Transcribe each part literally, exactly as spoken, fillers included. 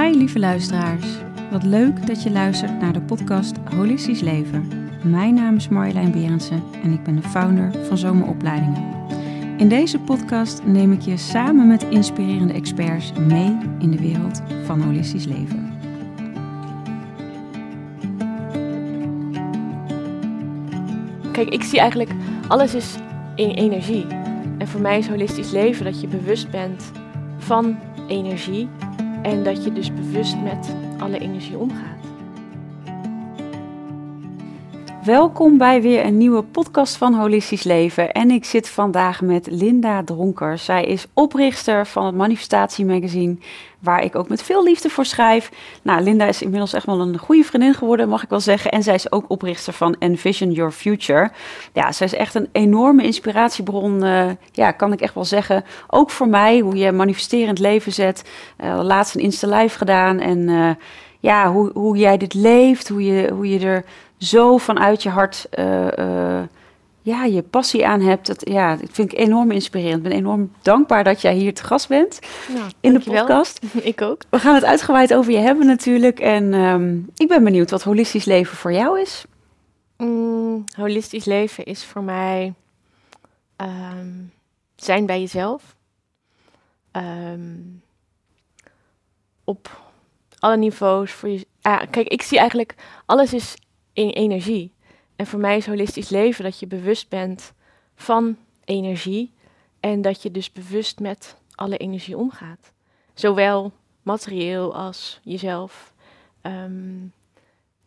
Hi lieve luisteraars, wat leuk dat je luistert naar de podcast Holistisch Leven. Mijn naam is Marjolein Berendsen en ik ben de founder van Zomeropleidingen. In deze podcast neem ik je samen met inspirerende experts mee in de wereld van holistisch leven. Kijk, ik zie eigenlijk alles is in energie. En voor mij is holistisch leven dat je bewust bent van energie en dat je dus bewust met alle energie omgaat. Welkom bij weer een nieuwe podcast van Holistisch Leven en ik zit vandaag met Linda Dronkers. Zij is oprichter van het Manifestatiemagazine, waar ik ook met veel liefde voor schrijf. Nou, Linda is inmiddels echt wel een goede vriendin geworden, mag ik wel zeggen. En zij is ook oprichter van Envision Your Future. Ja, zij is echt een enorme inspiratiebron, uh, ja, kan ik echt wel zeggen. Ook voor mij, hoe je manifesterend leven zet. Uh, laatst een Insta Live gedaan en uh, ja, hoe, hoe jij dit leeft, hoe je, hoe je er... zo vanuit je hart uh, uh, ja, je passie aan hebt. Dat, ja, dat vind ik enorm inspirerend. Ik ben enorm dankbaar dat jij hier te gast bent nou, in de podcast. Ik ook. We gaan het uitgebreid over je hebben natuurlijk. En um, ik ben benieuwd wat holistisch leven voor jou is. Mm, holistisch leven is voor mij um, zijn bij jezelf. Um, op alle niveaus. Voor je, ah, kijk, ik zie eigenlijk alles is... in energie. En voor mij is holistisch leven dat je bewust bent van energie en dat je dus bewust met alle energie omgaat. Zowel materieel als jezelf. Um,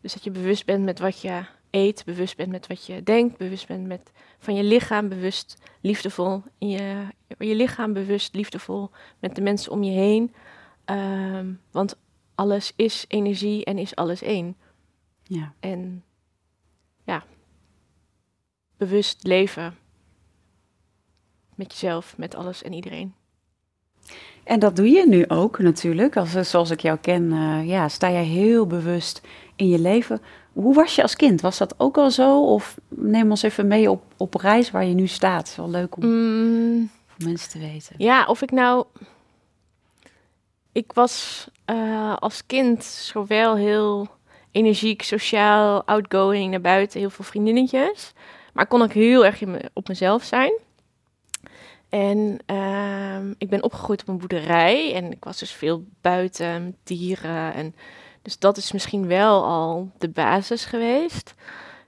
dus dat je bewust bent met wat je eet, bewust bent met wat je denkt, bewust bent met van je lichaam, bewust liefdevol in je, je lichaam, bewust liefdevol met de mensen om je heen. Um, want alles is energie en is alles één. Ja. En ja, bewust leven met jezelf, met alles en iedereen. En dat doe je nu ook natuurlijk. Als, zoals ik jou ken, uh, ja, sta jij heel bewust in je leven. Hoe was je als kind? Was dat ook al zo? Of neem ons even mee op, op reis waar je nu staat. Het is wel leuk om mm, voor mensen te weten. Ja, of ik nou... Ik was uh, als kind zowel heel... energiek, sociaal, outgoing, naar buiten, heel veel vriendinnetjes. Maar kon ik heel erg op mezelf zijn. En uh, ik ben opgegroeid op een boerderij en ik was dus veel buiten, dieren. En dus dat is misschien wel al de basis geweest.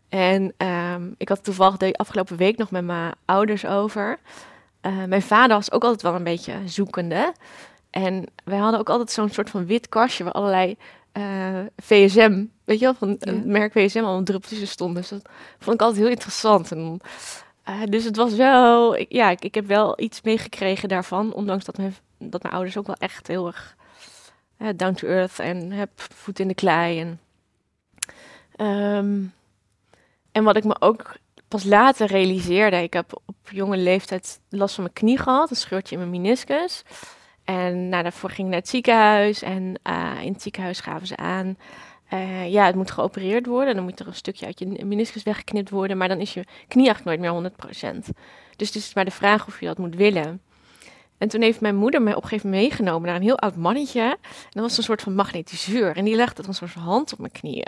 En uh, ik had toevallig de afgelopen week nog met mijn ouders over. Uh, mijn vader was ook altijd wel een beetje zoekende. En wij hadden ook altijd zo'n soort van wit kastje waar allerlei... Uh, V S M, weet je wel, van het ja. merk V S M allemaal druppeltjes stonden. Dus dat vond ik altijd heel interessant. En, uh, dus het was wel, ik, ja, ik, ik heb wel iets meegekregen daarvan. Ondanks dat mijn, dat mijn ouders ook wel echt heel erg uh, down to earth en heb voet in de klei. En, um, en wat ik me ook pas later realiseerde, ik heb op jonge leeftijd last van mijn knie gehad, een scheurtje in mijn meniscus. En nou, daarvoor ging ik naar het ziekenhuis en uh, in het ziekenhuis gaven ze aan, uh, ja, het moet geopereerd worden. Dan moet er een stukje uit je meniscus weggeknipt worden, maar dan is je knie eigenlijk nooit meer honderd procent. Dus het is maar de vraag of je dat moet willen. En toen heeft mijn moeder mij op een gegeven moment meegenomen naar een heel oud mannetje. En dat was een soort van magnetiseur en die legde dan een soort van hand op mijn knieën.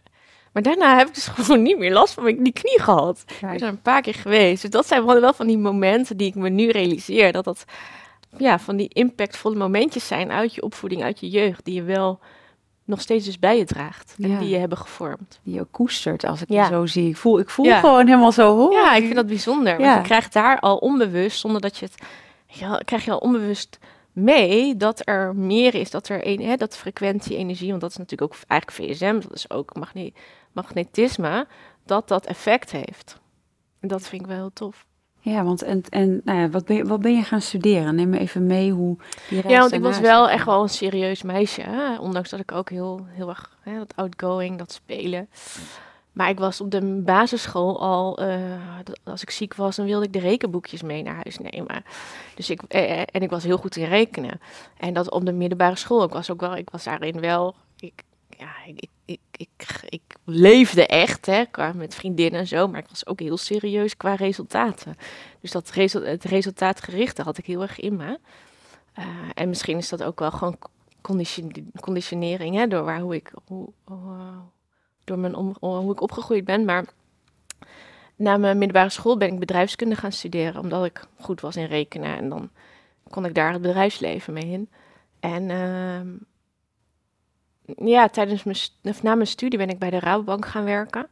Maar daarna heb ik dus gewoon niet meer last van die knie gehad. Ik ben er een paar keer geweest. Dus dat zijn wel van die momenten die ik me nu realiseer, dat dat... ja, van die impactvolle momentjes zijn uit je opvoeding, uit je jeugd, die je wel nog steeds dus bij je draagt en ja. die je hebben gevormd. Die je koestert, als ik ja. zo zie. Ik voel, ik voel ja. gewoon helemaal zo hoor. Ja, ik vind dat bijzonder. Ja. Want je krijgt daar al onbewust, zonder dat je het... Ja, krijg je al onbewust mee dat er meer is, dat er een, hè, dat frequentie, energie, want dat is natuurlijk ook eigenlijk V S M, dat is ook magne- magnetisme, dat dat effect heeft. En dat vind ik wel heel tof. Ja, want en, en nou ja, wat ben je, wat ben je gaan studeren? Neem me even mee hoe je reis. Ja, want ik was wel echt wel een serieus meisje. Hè? Ondanks dat ik ook heel, heel erg, hè, dat outgoing, dat spelen. Maar ik was op de basisschool al, uh, als ik ziek was, dan wilde ik de rekenboekjes mee naar huis nemen. Dus ik, eh, en ik was heel goed in rekenen. En dat op de middelbare school, ik was ook wel, ik was daarin wel, ik, ja, ik, ik, ik, ik, ik leefde echt, hè, met vriendinnen en zo, maar ik was ook heel serieus qua resultaten. Dus dat resu- het resultaatgerichte had ik heel erg in me. Uh, en misschien is dat ook wel gewoon condition, conditionering, hè, door waar, hoe ik, hoe, uh, door mijn om, hoe ik opgegroeid ben. Maar na mijn middelbare school ben ik bedrijfskunde gaan studeren, omdat ik goed was in rekenen. En dan kon ik daar het bedrijfsleven mee in. En uh, ja, tijdens mijn stu- of na mijn studie ben ik bij de Rabobank gaan werken.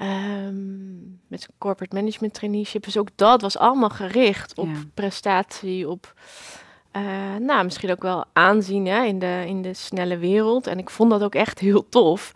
Um, met een corporate management traineeship. Dus ook dat was allemaal gericht op ja. prestatie, op uh, nou, misschien ook wel aanzien, hè, in de, in de snelle wereld. En ik vond dat ook echt heel tof.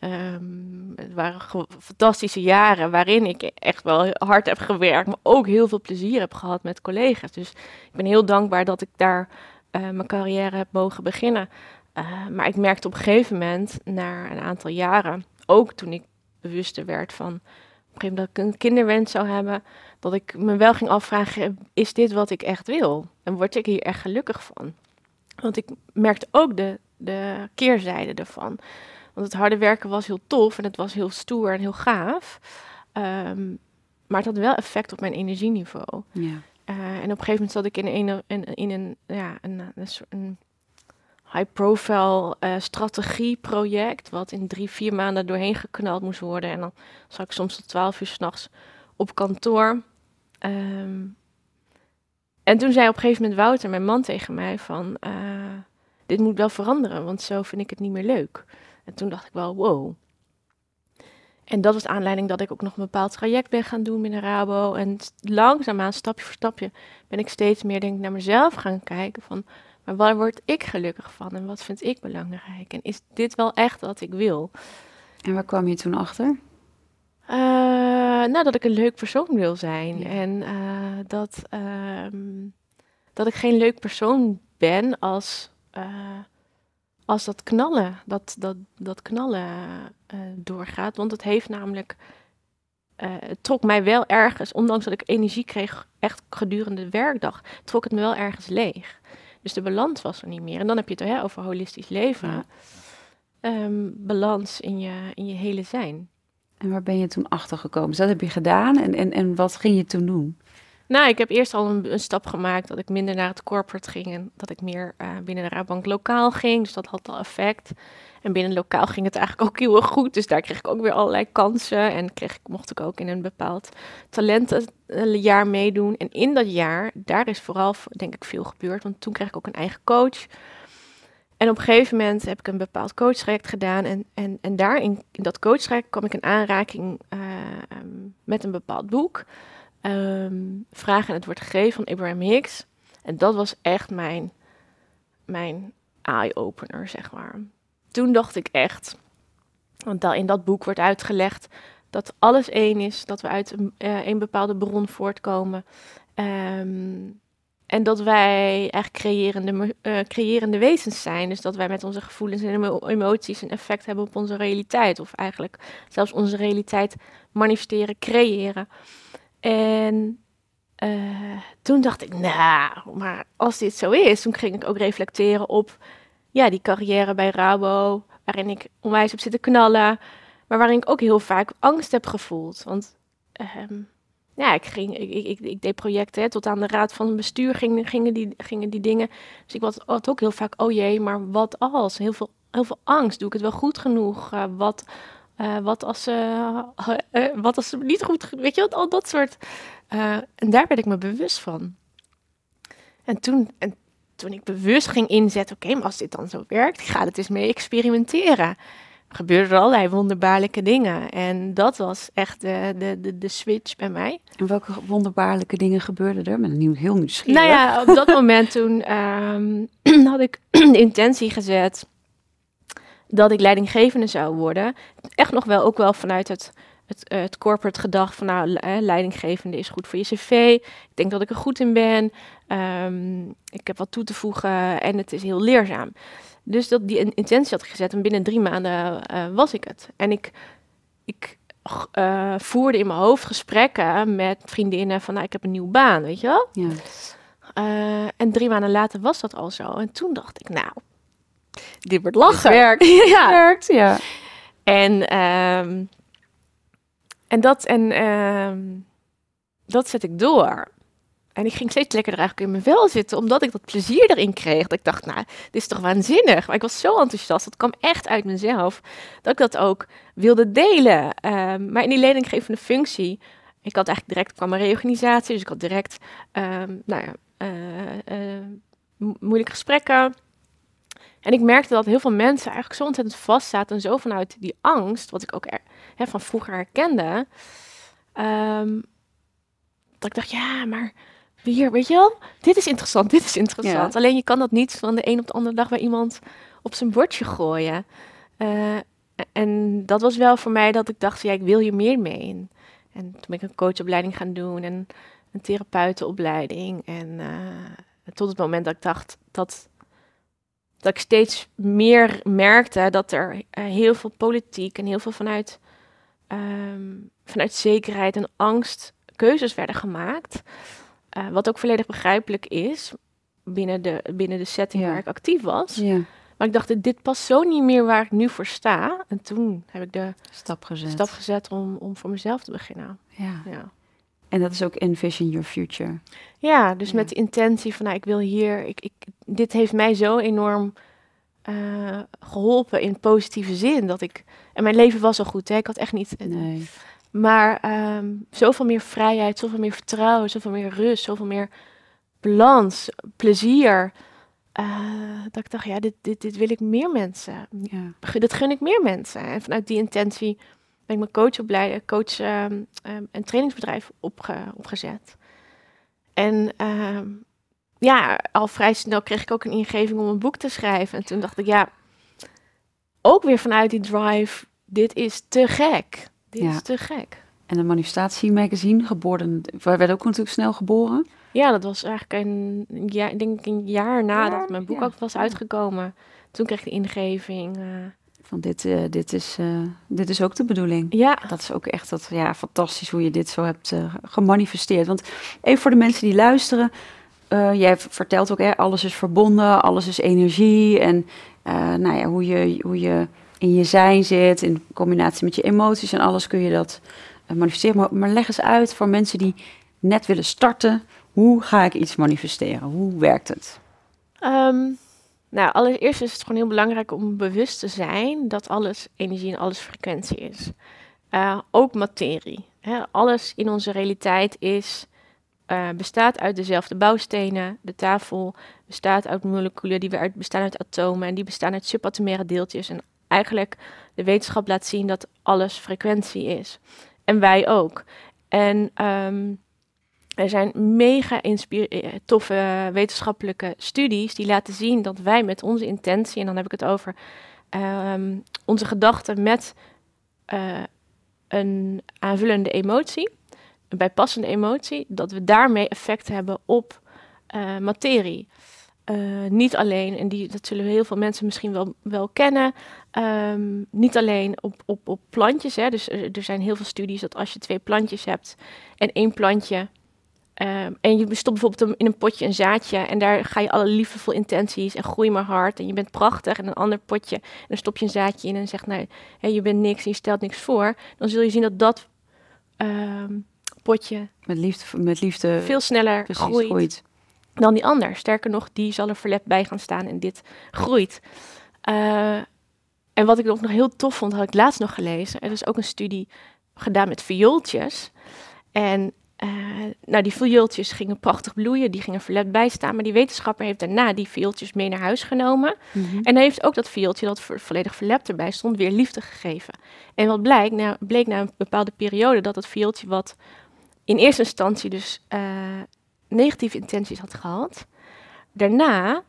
Um, het waren ge- fantastische jaren waarin ik echt wel hard heb gewerkt, maar ook heel veel plezier heb gehad met collega's. Dus ik ben heel dankbaar dat ik daar uh, mijn carrière heb mogen beginnen. Uh, maar ik merkte op een gegeven moment, na een aantal jaren, ook toen ik bewuster werd van op een gegeven moment dat ik een kinderwens zou hebben, dat ik me wel ging afvragen, is dit wat ik echt wil? En word ik hier echt gelukkig van? Want ik merkte ook de, de keerzijde ervan. Want het harde werken was heel tof en het was heel stoer en heel gaaf. Um, maar het had wel effect op mijn energieniveau. Ja. Uh, en op een gegeven moment zat ik in een, in, in een, ja, een, een, een high-profile uh, strategieproject, wat in drie, vier maanden doorheen geknald moest worden. En dan zat ik soms tot twaalf uur 's nachts op kantoor. Um, en toen zei op een gegeven moment Wouter, mijn man, tegen mij van, Uh, dit moet wel veranderen, want zo vind ik het niet meer leuk. En toen dacht ik wel, wow. En dat was de aanleiding dat ik ook nog een bepaald traject ben gaan doen binnen Rabo. En langzaamaan, stapje voor stapje, ben ik steeds meer, denk ik, naar mezelf gaan kijken van, maar waar word ik gelukkig van en wat vind ik belangrijk? En is dit wel echt wat ik wil? En waar kwam je toen achter? Uh, nou, dat ik een leuk persoon wil zijn. Ja. En uh, dat, uh, dat ik geen leuk persoon ben als Uh, als dat knallen, dat, dat, dat knallen uh, doorgaat. Want het heeft namelijk, uh, het trok mij wel ergens, ondanks dat ik energie kreeg, echt gedurende de werkdag, trok het me wel ergens leeg. Dus de balans was er niet meer. En dan heb je het hè, over holistisch leven. Ja. Um, balans in je, in je hele zijn. En waar ben je toen achter gekomen? Dus dat heb je gedaan en, en, en wat ging je toen doen? Nou, ik heb eerst al een, een stap gemaakt dat ik minder naar het corporate ging en dat ik meer uh, binnen de Rabobank lokaal ging. Dus dat had al effect. En binnen lokaal ging het eigenlijk ook heel erg goed. Dus daar kreeg ik ook weer allerlei kansen. En kreeg, mocht ik ook in een bepaald talentenjaar meedoen. En in dat jaar, daar is vooral denk ik veel gebeurd. Want toen kreeg ik ook een eigen coach. En op een gegeven moment heb ik een bepaald coachtraject gedaan. En, en, en daarin, in dat coachtraject, kwam ik in aanraking uh, met een bepaald boek. Um, Vragen en het wordt gegeven van Abraham Hicks. En dat was echt mijn, mijn eye-opener, zeg maar. Toen dacht ik echt, want dan in dat boek wordt uitgelegd dat alles één is, dat we uit een, uh, een bepaalde bron voortkomen. Um, en dat wij echt creërende, uh, creërende wezens zijn. Dus dat wij met onze gevoelens en emoties een effect hebben op onze realiteit. Of eigenlijk zelfs onze realiteit manifesteren, creëren. En uh, toen dacht ik, nou, maar als dit zo is, toen ging ik ook reflecteren op ja, die carrière bij Rabo, waarin ik onwijs heb zitten knallen, maar waarin ik ook heel vaak angst heb gevoeld. Want um, ja, ik, ging, ik, ik, ik deed projecten, hè, tot aan de raad van bestuur gingen, gingen, die, gingen die dingen. Dus ik was, had ook heel vaak, oh jee, maar wat als? Heel veel, heel veel angst, doe ik het wel goed genoeg? Uh, wat... Uh, wat, als, uh, uh, wat als ze niet goed... Weet je wat, al dat soort... Uh, en daar werd ik me bewust van. En toen, en toen ik bewust ging inzetten, oké, okay, maar als dit dan zo werkt, ik ga het eens mee experimenteren. Er gebeurden allerlei wonderbaarlijke dingen. En dat was echt de, de, de, de switch bij mij. En welke wonderbaarlijke dingen gebeurden er? Ben ik heel nieuwsgierig. Nou ja, op dat moment toen um, had ik de intentie gezet dat ik leidinggevende zou worden. Echt nog wel, ook wel vanuit het, het, het corporate gedacht van, nou, leidinggevende is goed voor je cv. Ik denk dat ik er goed in ben. Um, ik heb wat toe te voegen en het is heel leerzaam. Dus dat die intentie had ik gezet en binnen drie maanden uh, was ik het. En ik, ik uh, voerde in mijn hoofd gesprekken met vriendinnen van, nou, ik heb een nieuwe baan, weet je wel? Ja. Uh, en drie maanden later was dat al zo. En toen dacht ik, nou, dit wordt lachen. Het werkt. Ja. Het werkt, ja. En, um, en, dat, en um, dat zet ik door. En ik ging steeds lekkerder eigenlijk in mijn vel zitten, omdat ik dat plezier erin kreeg. Dat ik dacht, nou, dit is toch waanzinnig. Maar ik was zo enthousiast, dat kwam echt uit mezelf, dat ik dat ook wilde delen. Um, maar in die leidinggevende functie, ik had eigenlijk direct, kwam een reorganisatie, dus ik had direct, um, nou ja, uh, uh, mo- moeilijke gesprekken. En ik merkte dat heel veel mensen eigenlijk zo ontzettend vast zaten en zo vanuit die angst, wat ik ook er, hè, van vroeger herkende, um, dat ik dacht, ja, maar hier, weet je wel, dit is interessant, dit is interessant. Ja. Alleen je kan dat niet van de een op de andere dag bij iemand op zijn bordje gooien. Uh, en dat was wel voor mij dat ik dacht, ja, ik wil hier meer mee. En, en toen ben ik een coachopleiding gaan doen en een therapeutenopleiding. En uh, tot het moment dat ik dacht dat, dat ik steeds meer merkte dat er uh, heel veel politiek en heel veel vanuit, um, vanuit zekerheid en angst keuzes werden gemaakt. Uh, wat ook volledig begrijpelijk is, binnen de, binnen de setting ja. waar ik actief was. Ja. Maar ik dacht, dit past zo niet meer waar ik nu voor sta. En toen heb ik de stap gezet, stap gezet om, om voor mezelf te beginnen. Ja. Ja. En dat is ook Envision Your Future. Ja, dus ja. met de intentie van, nou, ik wil hier... Ik, ik, dit heeft mij zo enorm uh, geholpen in positieve zin. Dat ik, en mijn leven was al goed, hè? Ik had echt niet... Nee. Maar um, zoveel meer vrijheid, zoveel meer vertrouwen, zoveel meer rust, zoveel meer balans, plezier. Uh, dat ik dacht, ja, dit, dit, dit wil ik meer mensen. Ja. Dat gun ik meer mensen. En vanuit die intentie ben ik mijn coachopleiding, coach um, um, en trainingsbedrijf opge, opgezet. En um, ja, al vrij snel kreeg ik ook een ingeving om een boek te schrijven. En toen dacht ik, ja, ook weer vanuit die drive, dit is te gek. Dit ja. is te gek. En een manifestatiemagazine, geboren... Wij werden ook natuurlijk snel geboren. Ja, dat was eigenlijk een jaar, denk ik een jaar nadat ja, mijn boek ja. ook was uitgekomen. Toen kreeg ik de ingeving. Uh, Van dit, uh, dit, is, uh, dit is ook de bedoeling. Ja. Dat is ook echt dat, ja, fantastisch hoe je dit zo hebt uh, gemanifesteerd. Want even voor de mensen die luisteren. Uh, jij vertelt ook, hè, alles is verbonden, alles is energie. En uh, nou ja, hoe je... Hoe je in je zijn zit, in combinatie met je emoties en alles kun je dat uh, manifesteren. Maar, maar leg eens uit voor mensen die net willen starten. Hoe ga ik iets manifesteren? Hoe werkt het? Um, nou, allereerst is het gewoon heel belangrijk om bewust te zijn dat alles energie en alles frequentie is. Uh, ook materie. Hè? Alles in onze realiteit is, uh, bestaat uit dezelfde bouwstenen. De tafel bestaat uit moleculen die uit, bestaan uit atomen en die bestaan uit subatomaire deeltjes en eigenlijk de wetenschap laat zien dat alles frequentie is. En wij ook. En um, er zijn mega inspire- toffe wetenschappelijke studies die laten zien dat wij met onze intentie, en dan heb ik het over um, onze gedachten met uh, een aanvullende emotie, een bijpassende emotie, dat we daarmee effect hebben op uh, materie. Uh, niet alleen, en die, dat zullen heel veel mensen misschien wel, wel kennen, um, niet alleen op, op, op plantjes. Hè. Dus er, er zijn heel veel studies dat als je twee plantjes hebt en één plantje, um, en je stopt bijvoorbeeld in een potje een zaadje en daar ga je alle liefdevol intenties en groei maar hard en je bent prachtig en een ander potje en dan stop je een zaadje in en zegt, nou, hey, je bent niks en je stelt niks voor, dan zul je zien dat dat um, potje met liefde, met liefde veel sneller groeit. groeit. Dan die ander. Sterker nog, die zal er verlept bij gaan staan en dit groeit. Uh, en wat ik ook nog heel tof vond, had ik laatst nog gelezen. Er is ook een studie gedaan met viooltjes. En uh, nou, die viooltjes gingen prachtig bloeien, die gingen verlept bij staan. Maar die wetenschapper heeft daarna die viooltjes mee naar huis genomen. Mm-hmm. En hij heeft ook dat viooltje dat vo- volledig verlept erbij stond, weer liefde gegeven. En wat blijkt, nou, bleek na een bepaalde periode dat dat viooltje wat in eerste instantie dus... Uh, negatieve intenties had gehad, daarna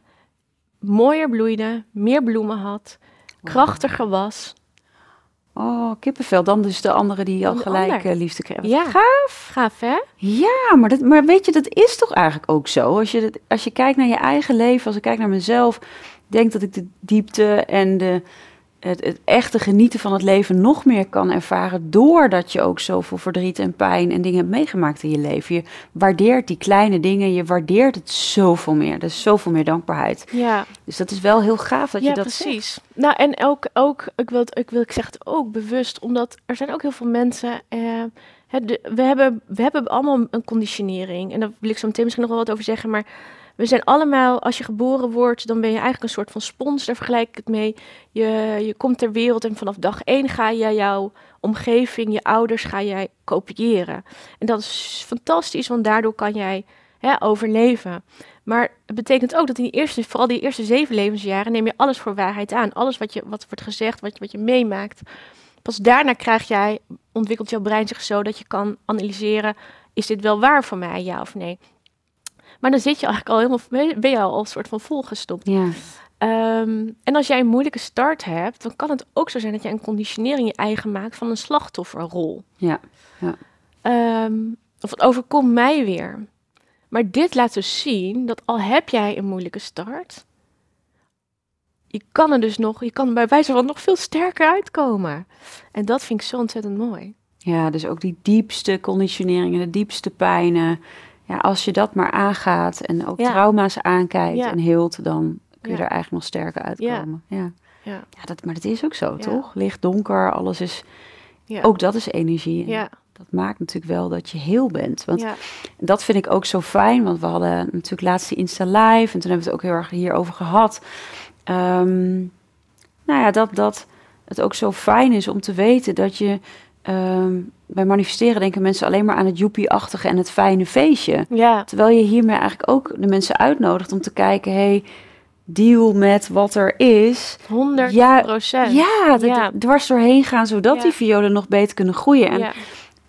mooier bloeide, meer bloemen had, krachtiger was. Oh, kippenvel. Dan dus de andere die dan al gelijk ander. Liefde kreeg. Ja. Gaaf. Gaaf, hè? Ja, maar, dat, maar weet je, dat is toch eigenlijk ook zo? Als je, als je kijkt naar je eigen leven, als ik kijk naar mezelf, denk dat ik de diepte en de het, het echte genieten van het leven nog meer kan ervaren, doordat je ook zoveel verdriet en pijn en dingen hebt meegemaakt in je leven. Je waardeert die kleine dingen, je waardeert het zoveel meer. Dus zoveel meer dankbaarheid. Ja. Dus dat is wel heel gaaf dat ja, je dat precies. zegt. Nou, en ook, ook ik, wil het, ik, wil, ik zeg het ook bewust, omdat er zijn ook heel veel mensen... Eh, We hebben, we hebben allemaal een conditionering. En daar wil ik zo meteen misschien nog wel wat over zeggen. Maar we zijn allemaal, als je geboren wordt, dan ben je eigenlijk een soort van spons. Daar vergelijk ik het mee. Je, je komt ter wereld en vanaf dag één ga je jouw omgeving, je ouders, ga jij kopiëren. En dat is fantastisch, want daardoor kan jij hè, overleven. Maar het betekent ook dat in die eerste, vooral die eerste zeven levensjaren, neem je alles voor waarheid aan. Alles wat je, wat wordt gezegd, wat, wat je meemaakt. Pas daarna krijg jij, ontwikkelt jouw brein zich zo dat je kan analyseren, is dit wel waar voor mij, ja of nee? Maar dan zit je eigenlijk al helemaal, ben je al een soort van volgestopt. Ja. Um, en als jij een moeilijke start hebt, dan kan het ook zo zijn dat jij een conditionering je eigen maakt van een slachtofferrol. Ja. Ja. Um, of het overkomt mij weer. Maar dit laat dus zien dat al heb jij een moeilijke start, je kan er dus nog, je kan er bij wijze van nog veel sterker uitkomen. En dat vind ik zo ontzettend mooi. Ja, dus ook die diepste conditioneringen, de diepste pijnen. Ja, als je dat maar aangaat en ook ja. trauma's aankijkt ja. en heelt, dan kun je ja. er eigenlijk nog sterker uitkomen. Ja, ja. ja. ja dat, maar dat is ook zo, ja. toch? Licht, donker, alles is... Ja. Ook dat is energie. Ja. Dat maakt natuurlijk wel dat je heel bent. Want ja. dat vind ik ook zo fijn, want we hadden natuurlijk laatst die Insta Live en toen hebben we het ook heel erg hierover gehad. Um, nou ja, dat, dat het ook zo fijn is om te weten dat je... Um, bij manifesteren denken mensen alleen maar aan het joepie-achtige en het fijne feestje. Ja. Terwijl je hiermee eigenlijk ook de mensen uitnodigt om te kijken... hey, deal met wat er is. honderd procent. Ja, ja, de, ja. dwars doorheen gaan, zodat ja. die violen nog beter kunnen groeien. En ja.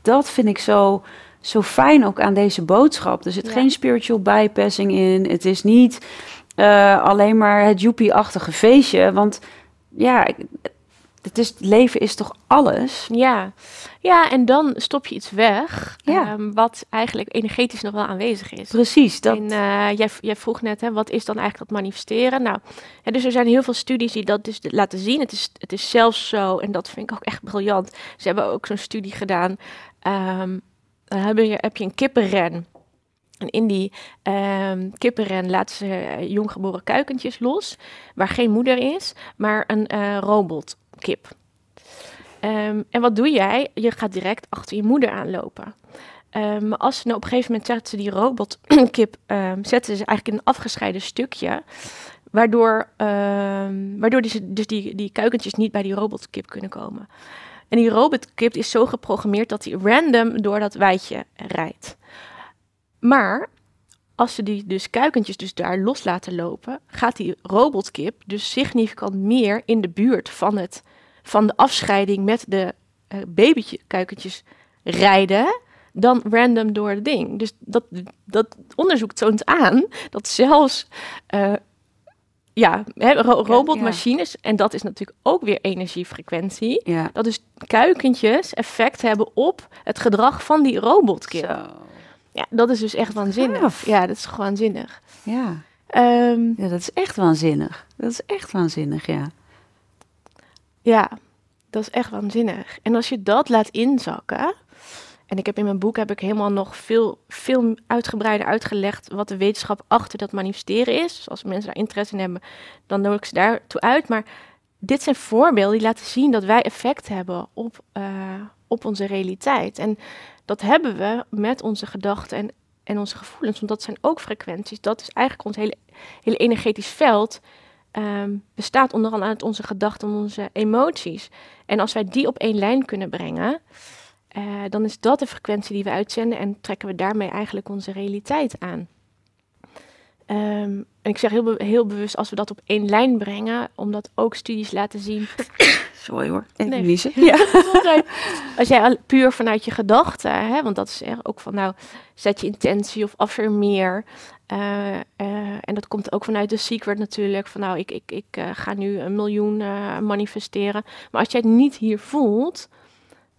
dat vind ik zo... zo fijn ook aan deze boodschap. Er zit ja. geen spiritual bypassing in. Het is niet... Uh, alleen maar het joepie-achtige feestje. Want ja, het, is, het leven is toch alles? Ja, ja, en dan stop je iets weg. Ja. Um, wat eigenlijk energetisch nog wel aanwezig is. Precies. Dat... En, uh, jij, jij vroeg net, hè, wat is dan eigenlijk dat manifesteren? Nou, hè, dus er zijn heel veel studies die dat dus laten zien. Het is, het is zelfs zo, en dat vind ik ook echt briljant. Ze hebben ook zo'n studie gedaan. Um, dan heb je, heb je een kippenren. En in die um, kippenren laten ze uh, jonggeboren kuikentjes los, waar geen moeder is, maar een uh, robotkip. Um, en wat doe jij? Je gaat direct achter je moeder aanlopen. Um, maar als ze nou op een gegeven moment zetten ze die robotkip, um, zetten ze eigenlijk in een afgescheiden stukje, waardoor, um, waardoor die, dus die, die kuikentjes niet bij die robotkip kunnen komen. En die robotkip is zo geprogrammeerd dat hij random door dat weidje rijdt. Maar als ze die dus kuikentjes dus daar los laten lopen, gaat die robotkip dus significant meer in de buurt van, het, van de afscheiding met de uh, babykuikentjes rijden dan random door het ding. Dus dat, dat onderzoek toont aan dat zelfs uh, ja, he, ro- robotmachines, ja, ja. en dat is natuurlijk ook weer energiefrequentie, ja. dat dus kuikentjes effect hebben op het gedrag van die robotkip. Zo. Ja, dat is dus echt waanzinnig. Gaaf. Ja, dat is gewoon waanzinnig. Ja. Um, ja, dat is echt waanzinnig. Dat is echt waanzinnig, ja. Ja, dat is echt waanzinnig. En als je dat laat inzakken... En ik heb in mijn boek heb ik helemaal nog veel, veel uitgebreider uitgelegd... wat de wetenschap achter dat manifesteren is. Dus als mensen daar interesse in hebben, dan nodig ik ze daartoe uit. Maar dit zijn voorbeelden die laten zien dat wij effect hebben op, uh, op onze realiteit. En... dat hebben we met onze gedachten en, en onze gevoelens. Want dat zijn ook frequenties. Dat is eigenlijk ons hele, hele energetisch veld. Um, bestaat onder andere uit onze gedachten en onze emoties. En als wij die op één lijn kunnen brengen... Uh, dan is dat de frequentie die we uitzenden... en trekken we daarmee eigenlijk onze realiteit aan. Um, en ik zeg heel, be- heel bewust, als we dat op één lijn brengen... omdat ook studies laten zien... Sorry hoor, even nee. niezen. Ja. Als jij al puur vanuit je gedachten, hè, want dat is ook van nou, zet je intentie of affirmeer. Uh, uh, en dat komt ook vanuit de secret natuurlijk, van nou, ik, ik, ik uh, ga nu een miljoen uh, manifesteren. Maar als jij het niet hier voelt,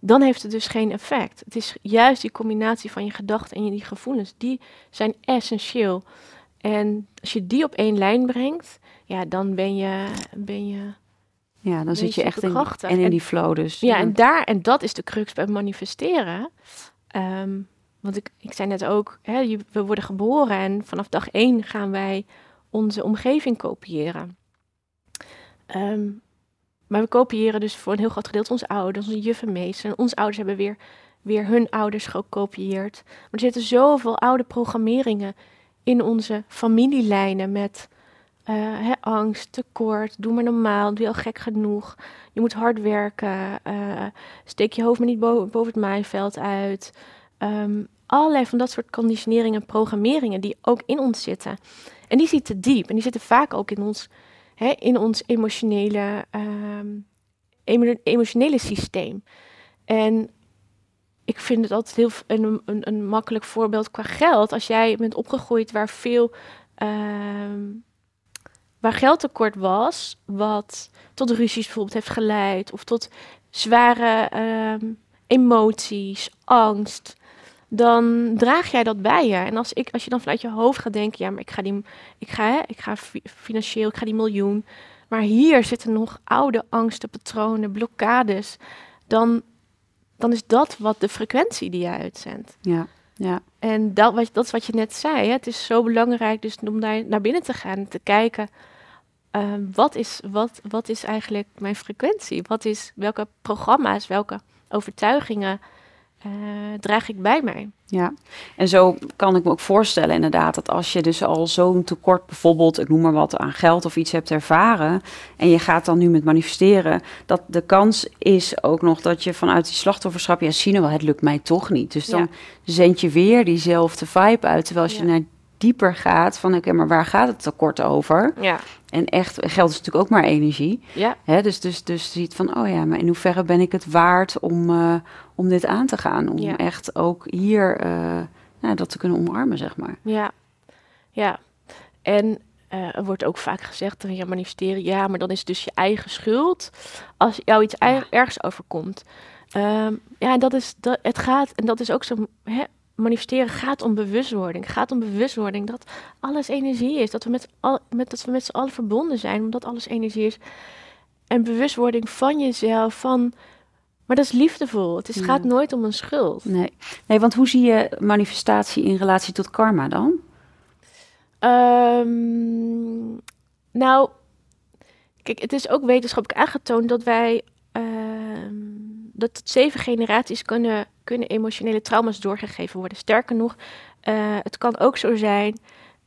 dan heeft het dus geen effect. Het is juist die combinatie van je gedachten en je gevoelens, die zijn essentieel. En als je die op één lijn brengt, ja, dan ben je... Ben je Ja, dan, dan zit je echt in, en in die flow dus. Ja, en, daar, en dat is de crux bij manifesteren. Um, want ik, ik zei net ook, hè, je, we worden geboren en vanaf dag één gaan wij onze omgeving kopiëren. Um, maar we kopiëren dus voor een heel groot gedeelte onze ouders, onze juffen, meesters. En onze ouders hebben weer, weer hun ouders gekopieerd. Maar er zitten zoveel oude programmeringen in onze familielijnen met... Uh, he, angst, tekort, doe maar normaal, doe je al gek genoeg. Je moet hard werken, uh, steek je hoofd maar niet bo- boven het maaiveld uit. Um, allerlei van dat soort conditioneringen en programmeringen die ook in ons zitten. En die zitten diep en die zitten vaak ook in ons, he, in ons emotionele, um, emo- emotionele systeem. En ik vind het altijd heel een, een, een makkelijk voorbeeld qua geld. Als jij bent opgegroeid waar veel... Um, waar geldtekort was, wat tot ruzies bijvoorbeeld heeft geleid... of tot zware um, emoties, angst... dan draag jij dat bij je. En als, ik, als je dan vanuit je hoofd gaat denken... ja, maar ik ga, die, ik ga, hè, ik ga fi- financieel, ik ga die miljoen... maar hier zitten nog oude angsten, patronen, blokkades... dan, dan is dat wat de frequentie die je uitzendt. Ja, ja. En dat, wat, dat is wat je net zei. Hè? Het is zo belangrijk dus om daar naar binnen te gaan en te kijken... Uh, wat, is, wat, wat is eigenlijk mijn frequentie? Wat is, welke programma's, welke overtuigingen uh, draag ik bij mij? Ja, en zo kan ik me ook voorstellen inderdaad... dat als je dus al zo'n tekort bijvoorbeeld... ik noem maar wat, aan geld of iets hebt ervaren... en je gaat dan nu met manifesteren... dat de kans is ook nog dat je vanuit die slachtofferschap... ja, zie nou wel, het lukt mij toch niet. Dus dan ja. zend je weer diezelfde vibe uit... terwijl als je ja. naar dieper gaat van... oké, okay, maar waar gaat het tekort over? Ja. En echt, geld is natuurlijk ook maar energie. Ja. Hè, dus, dus, dus ziet van, oh ja, maar in hoeverre ben ik het waard om, uh, om dit aan te gaan? Om ja. echt ook hier uh, nou, dat te kunnen omarmen, zeg maar. Ja, ja. En uh, er wordt ook vaak gezegd, ja, manifesteren, ja, maar dan is het dus je eigen schuld als jou iets ja. ergs overkomt. Um, ja, dat is, dat, het gaat, en dat is ook zo... Hè, manifesteren gaat om bewustwording. Gaat om bewustwording dat alles energie is. Dat we met, al, met, dat we met z'n allen verbonden zijn. Omdat alles energie is. En bewustwording van jezelf. Van, maar dat is liefdevol. Het is, ja. gaat nooit om een schuld. Nee. nee, want hoe zie je manifestatie in relatie tot karma dan? Um, nou, kijk, het is ook wetenschappelijk aangetoond dat wij... Uh, dat tot zeven generaties kunnen, kunnen emotionele trauma's doorgegeven worden. Sterker nog, uh, het kan ook zo zijn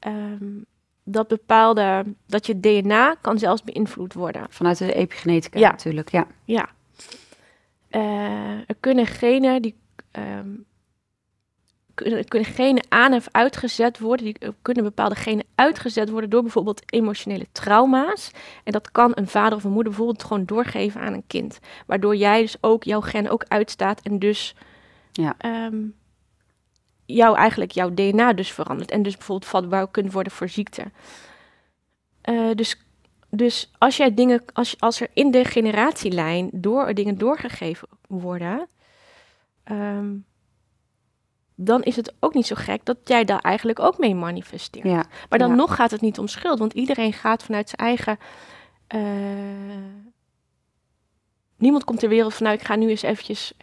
um, dat bepaalde dat je D N A kan zelfs beïnvloed worden. Vanuit de epigenetica ja. natuurlijk, ja. ja. Uh, er kunnen genen die um, kunnen, kunnen genen aan of uitgezet worden. Die er kunnen bepaalde genen uitgezet worden door bijvoorbeeld emotionele trauma's. En dat kan een vader of een moeder bijvoorbeeld gewoon doorgeven aan een kind. Waardoor jij dus ook jouw gen ook uitstaat en dus ja. um, jou eigenlijk jouw D N A dus verandert. En dus bijvoorbeeld vatbaar kunt worden voor ziekte. Uh, dus dus als, jij dingen, als, als er in de generatielijn door dingen doorgegeven worden... Um, dan is het ook niet zo gek dat jij daar eigenlijk ook mee manifesteert. Ja, maar dan ja. nog gaat het niet om schuld, want iedereen gaat vanuit zijn eigen... Uh, niemand komt ter wereld vanuit, ik ga nu eens eventjes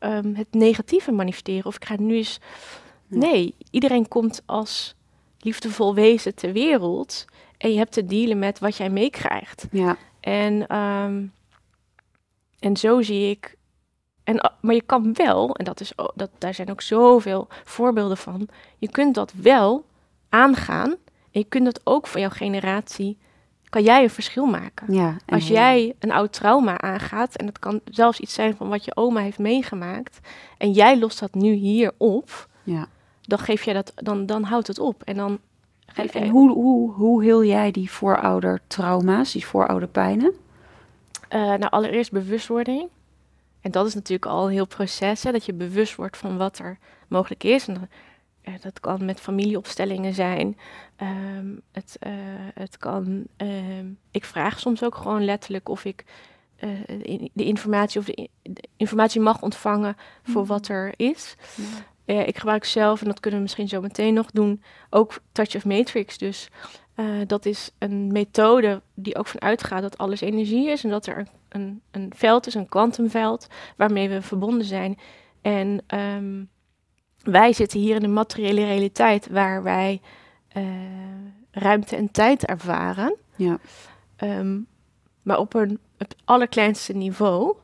um, het negatieve manifesteren, of ik ga nu eens... Nee, iedereen komt als liefdevol wezen ter wereld en je hebt te dealen met wat jij meekrijgt. Ja. En, um, en zo zie ik... En, maar je kan wel, en dat is, dat, daar zijn ook zoveel voorbeelden van... je kunt dat wel aangaan. En je kunt dat ook voor jouw generatie... kan jij een verschil maken. Ja, als jij een oud trauma aangaat... en dat kan zelfs iets zijn van wat je oma heeft meegemaakt... en jij lost dat nu hier op... Ja. Dan, geef jij dat, dan, dan houdt het op. En, dan geef en, jij... en hoe, hoe, hoe heel jij die vooroudertrauma's, die voorouderpijnen? Uh, nou, allereerst bewustwording... En dat is natuurlijk al een heel proces, hè, dat je bewust wordt van wat er mogelijk is. En dat, dat kan met familieopstellingen zijn. Um, het, uh, het kan, um, ik vraag soms ook gewoon letterlijk of ik uh, de informatie of de, de informatie mag ontvangen voor mm. wat er is. Mm. Uh, ik gebruik zelf, en dat kunnen we misschien zo meteen nog doen, ook Touch of Matrix. Dus Uh, dat is een methode die ook vanuit gaat dat alles energie is en dat er een, een, een veld is, een kwantumveld, waarmee we verbonden zijn. En um, wij zitten hier in de materiële realiteit waar wij uh, ruimte en tijd ervaren. Ja. Um, maar op een, het allerkleinste niveau,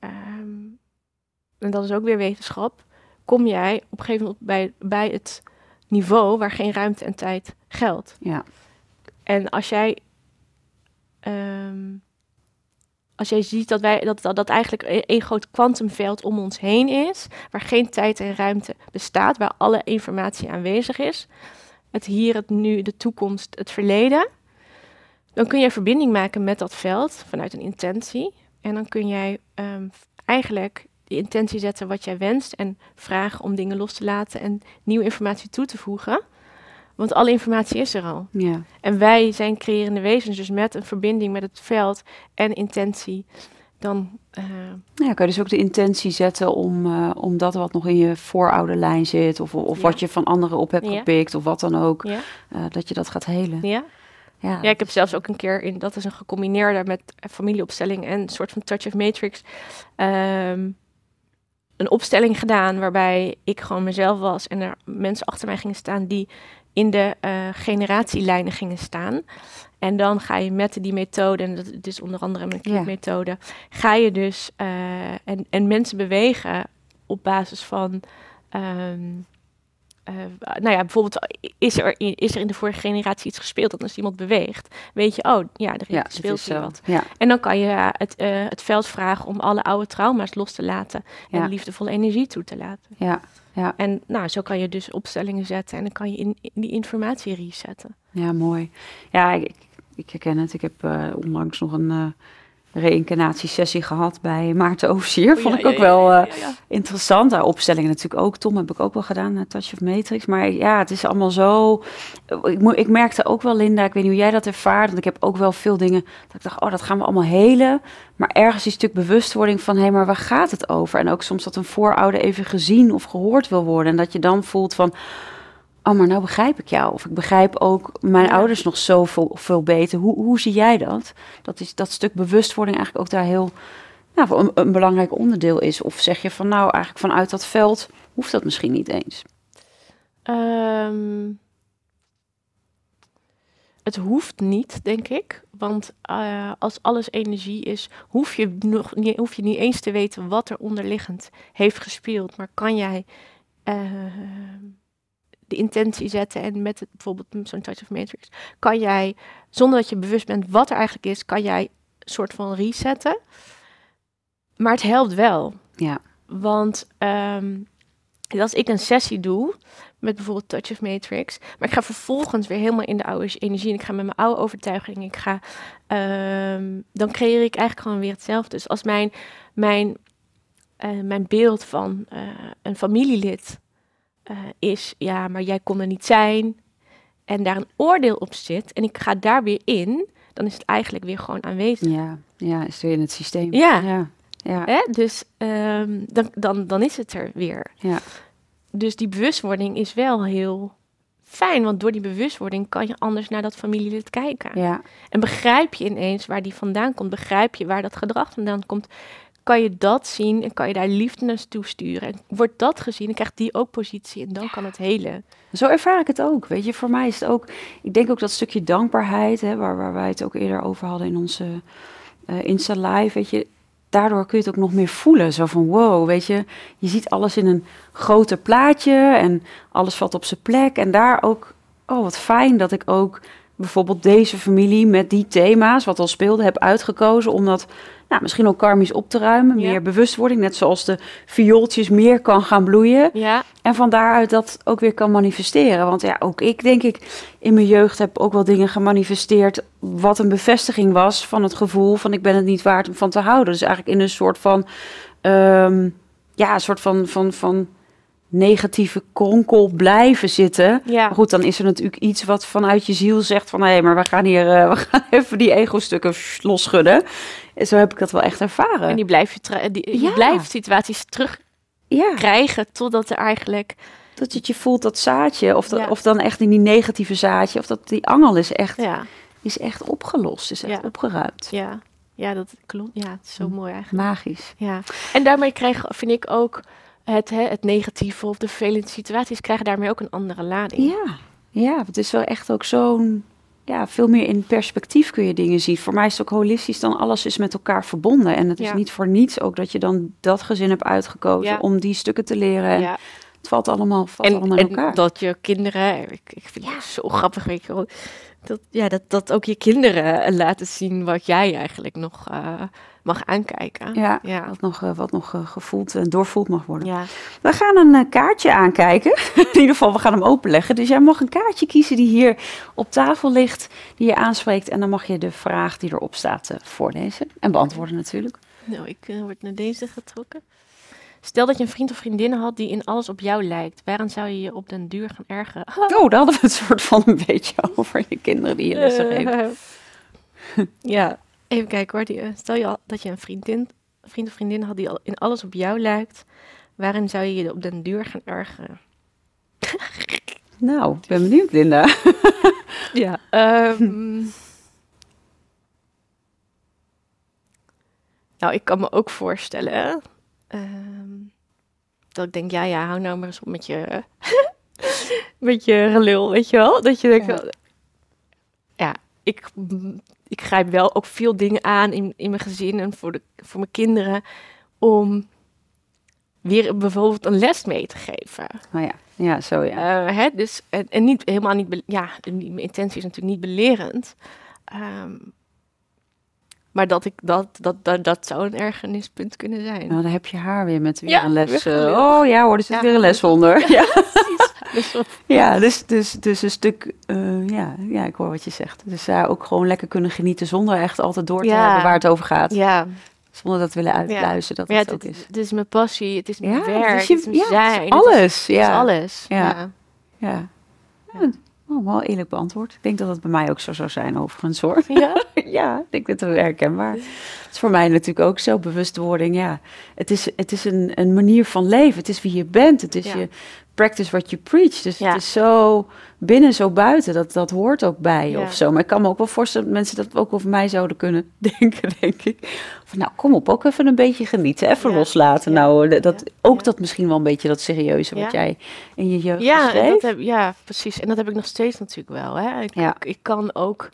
um, en dat is ook weer wetenschap, kom jij op een gegeven moment bij, bij het niveau waar geen ruimte en tijd geldt. Ja. En als jij, um, als jij ziet dat, wij, dat, dat, dat eigenlijk één groot kwantumveld om ons heen is, waar geen tijd en ruimte bestaat, waar alle informatie aanwezig is, het hier, het nu, de toekomst, het verleden, dan kun jij verbinding maken met dat veld vanuit een intentie. En dan kun jij um, eigenlijk die intentie zetten wat jij wenst en vragen om dingen los te laten en nieuwe informatie toe te voegen. Want alle informatie is er al. Ja. En wij zijn creërende wezens, dus met een verbinding met het veld en intentie. Dan uh... ja, kan je dus ook de intentie zetten om, uh, om dat wat nog in je voorouderlijn zit, of, of ja. wat je van anderen op hebt ja. gepikt, of wat dan ook, ja. uh, dat je dat gaat helen. Ja. Ja, ja, ik heb zelfs ook een keer in, dat is een gecombineerde met familieopstelling en een soort van Touch of Matrix, um, een opstelling gedaan waarbij ik gewoon mezelf was en er mensen achter mij gingen staan die in de uh, generatielijnen gingen staan. En dan ga je met die methode, en dat is onder andere mijn clipmethode, ja. ga je dus uh, en, en mensen bewegen op basis van... Um, Uh, nou ja, bijvoorbeeld is er, is er in de vorige generatie iets gespeeld, dat als iemand beweegt, weet je, oh ja, er ja, speelt hier wat. Ja. En dan kan je het, uh, het veld vragen om alle oude trauma's los te laten ja. en liefdevolle energie toe te laten. Ja. Ja. En nou, zo kan je dus opstellingen zetten en dan kan je in, in die informatie resetten. Ja, mooi. Ja, ik, ik herken het. Ik heb uh, onlangs nog een... Uh, reïncarnatiesessie gehad bij Maarten Oversier. Vond ik ook wel uh, interessant. Daar opstellingen natuurlijk ook. Tom heb ik ook wel gedaan, uh, Touch of Matrix. Maar ja, het is allemaal zo... Ik, mo- ik merkte ook wel, Linda, ik weet niet hoe jij dat ervaart, want ik heb ook wel veel dingen dat ik dacht, oh, dat gaan we allemaal helen. Maar ergens is natuurlijk bewustwording van, hé, hey, maar waar gaat het over? En ook soms dat een voorouder even gezien of gehoord wil worden. En dat je dan voelt van, oh, maar nou begrijp ik jou. Of ik begrijp ook mijn ja. ouders nog zo veel, veel beter. Hoe, hoe zie jij dat? Dat is dat stuk bewustwording eigenlijk ook daar heel nou, een, een belangrijk onderdeel is. Of zeg je van nou, eigenlijk vanuit dat veld hoeft dat misschien niet eens? Um, het hoeft niet, denk ik. Want uh, als alles energie is, hoef je, nog, hoef je niet eens te weten wat er onderliggend heeft gespeeld. Maar kan jij... Uh, de intentie zetten en met het, bijvoorbeeld zo'n Touch of Matrix, kan jij, zonder dat je bewust bent wat er eigenlijk is, kan jij een soort van resetten. Maar het helpt wel. Ja. Want um, als ik een sessie doe, met bijvoorbeeld Touch of Matrix, maar ik ga vervolgens weer helemaal in de oude energie en ik ga met mijn oude overtuiging, ik ga, um, dan creëer ik eigenlijk gewoon weer hetzelfde. Dus als mijn, mijn, uh, mijn beeld van uh, een familielid Uh, is, ja, maar jij kon er niet zijn, en daar een oordeel op zit, en ik ga daar weer in, dan is het eigenlijk weer gewoon aanwezig. Ja, ja, is het weer in het systeem. Ja, ja, ja. Hè? Dus um, dan, dan, dan is het er weer. Ja. Dus die bewustwording is wel heel fijn, want door die bewustwording kan je anders naar dat familielid kijken. Ja. En begrijp je ineens waar die vandaan komt, begrijp je waar dat gedrag vandaan komt, kan je dat zien en kan je daar liefde naartoe sturen. En wordt dat gezien, dan krijgt die ook positie en dan ja. kan het helen. Zo ervaar ik het ook, weet je. Voor mij is het ook, ik denk ook dat stukje dankbaarheid, hè, waar, waar wij het ook eerder over hadden in onze uh, Insta Live, weet je. Daardoor kun je het ook nog meer voelen, zo van wow, weet je. Je ziet alles in een groter plaatje en alles valt op zijn plek. En daar ook, oh wat fijn dat ik ook bijvoorbeeld deze familie met die thema's, wat al speelde, heb uitgekozen om dat nou, misschien ook karmisch op te ruimen. Ja. Meer bewustwording, net zoals de viooltjes meer kan gaan bloeien. Ja. En van daaruit dat ook weer kan manifesteren. Want ja, ook ik denk ik in mijn jeugd heb ook wel dingen gemanifesteerd wat een bevestiging was van het gevoel van ik ben het niet waard om van te houden. Dus eigenlijk in een soort van, um, ja, een soort van... van, van negatieve kronkel blijven zitten. Ja. Maar goed, dan is er natuurlijk iets wat vanuit je ziel zegt van hé, hey, maar we gaan hier uh, we gaan even die ego-stukken los schudden. En zo heb ik dat wel echt ervaren. En die blijf je, tra- die, ja. je blijft situaties terugkrijgen ja. totdat er eigenlijk dat het je voelt dat zaadje, of, dat, ja. of dan echt in die negatieve zaadje, of dat die angel is echt, ja. is echt opgelost, is echt ja. opgeruimd. Ja, ja dat klopt. Ja, het is zo mooi eigenlijk. Magisch. Ja. En daarmee krijg, vind ik ook het, hè, het negatieve of de vervelende situaties krijgen daarmee ook een andere lading. Ja, ja het is wel echt ook zo'n... Ja, veel meer in perspectief kun je dingen zien. Voor mij is het ook holistisch, dan alles is met elkaar verbonden. En het is ja. niet voor niets ook dat je dan dat gezin hebt uitgekozen ja. om die stukken te leren. Ja. Het valt allemaal, valt en, allemaal en in elkaar. En dat je kinderen, ik, ik vind ja. het zo grappig, weet je, dat, ja, dat, dat ook je kinderen laten zien wat jij eigenlijk nog uh, mag aankijken. Ja, ja. wat nog, uh, wat nog uh, gevoeld en uh, doorvoeld mag worden. Ja. We gaan een uh, kaartje aankijken. In ieder geval, we gaan hem openleggen. Dus jij mag een kaartje kiezen die hier op tafel ligt, die je aanspreekt. En dan mag je de vraag die erop staat uh, voorlezen en beantwoorden natuurlijk. Nou, ik uh, word naar deze getrokken. Stel dat je een vriend of vriendin had die in alles op jou lijkt. Waarom zou je je op den duur gaan ergeren? Oh, daar hadden we het soort van een beetje over je kinderen die je lessen geven. Uh, ja, even kijken hoor. Die, uh, stel je al dat je een vriendin, vriend of vriendin had die al in alles op jou lijkt. Waarom zou je je op den duur gaan ergeren? Nou, ik ben benieuwd, Linda. ja, um, nou, ik kan me ook voorstellen... Hè? Um, dat ik denk, ja, ja, hou nou maar eens op met je, met je gelul, weet je wel? Dat je denkt, ja, ja ik, ik grijp wel ook veel dingen aan in, in mijn gezin en voor, de, voor mijn kinderen om weer bijvoorbeeld een les mee te geven. Oh ja, ja, zo ja. Uh, hè, dus, en, en niet helemaal niet, be, ja, mijn intentie is natuurlijk niet belerend. Um, Maar dat ik dat, dat, dat, dat zou een ergernispunt kunnen zijn. Nou, dan heb je haar weer met weer ja, een les. Weer oh ja hoor, er zit ja, weer een les onder. Ja, ja. Precies. ja dus, dus, dus een stuk... Uh, ja, ja, ik hoor wat je zegt. Dus daar ja, ook gewoon lekker kunnen genieten zonder echt altijd door te ja. hebben waar het over gaat. Ja. Zonder dat willen uitluizen, ja. dat het ja, ook is. Het is mijn passie, het is mijn ja, werk, het is, je, het is mijn ja, zijn. Het is alles. Het is ja. alles. Ja. ja. ja. ja. Oh, wel eerlijk beantwoord. Ik denk dat dat bij mij ook zo zou zijn overigens hoor. Ja, ja ik denk dat het herkenbaar is. Het is voor mij natuurlijk ook zo bewustwording. Ja. Het is, het is een, een manier van leven. Het is wie je bent. Het is ja. je practice what you preach. Dus ja. het is zo binnen, zo buiten. Dat, dat hoort ook bij je ja. of zo. Maar ik kan me ook wel voorstellen dat mensen dat ook over mij zouden kunnen denken, denk ik. Van, nou, kom op, ook even een beetje genieten. Even ja. loslaten. Ja. Nou, dat, ja. ook ja. dat misschien wel een beetje dat serieuze wat ja. jij in je jeugd ja, schreef. Dat heb, ja, precies. En dat heb ik nog steeds natuurlijk wel. Hè. Ik, ja. ik, ik kan ook...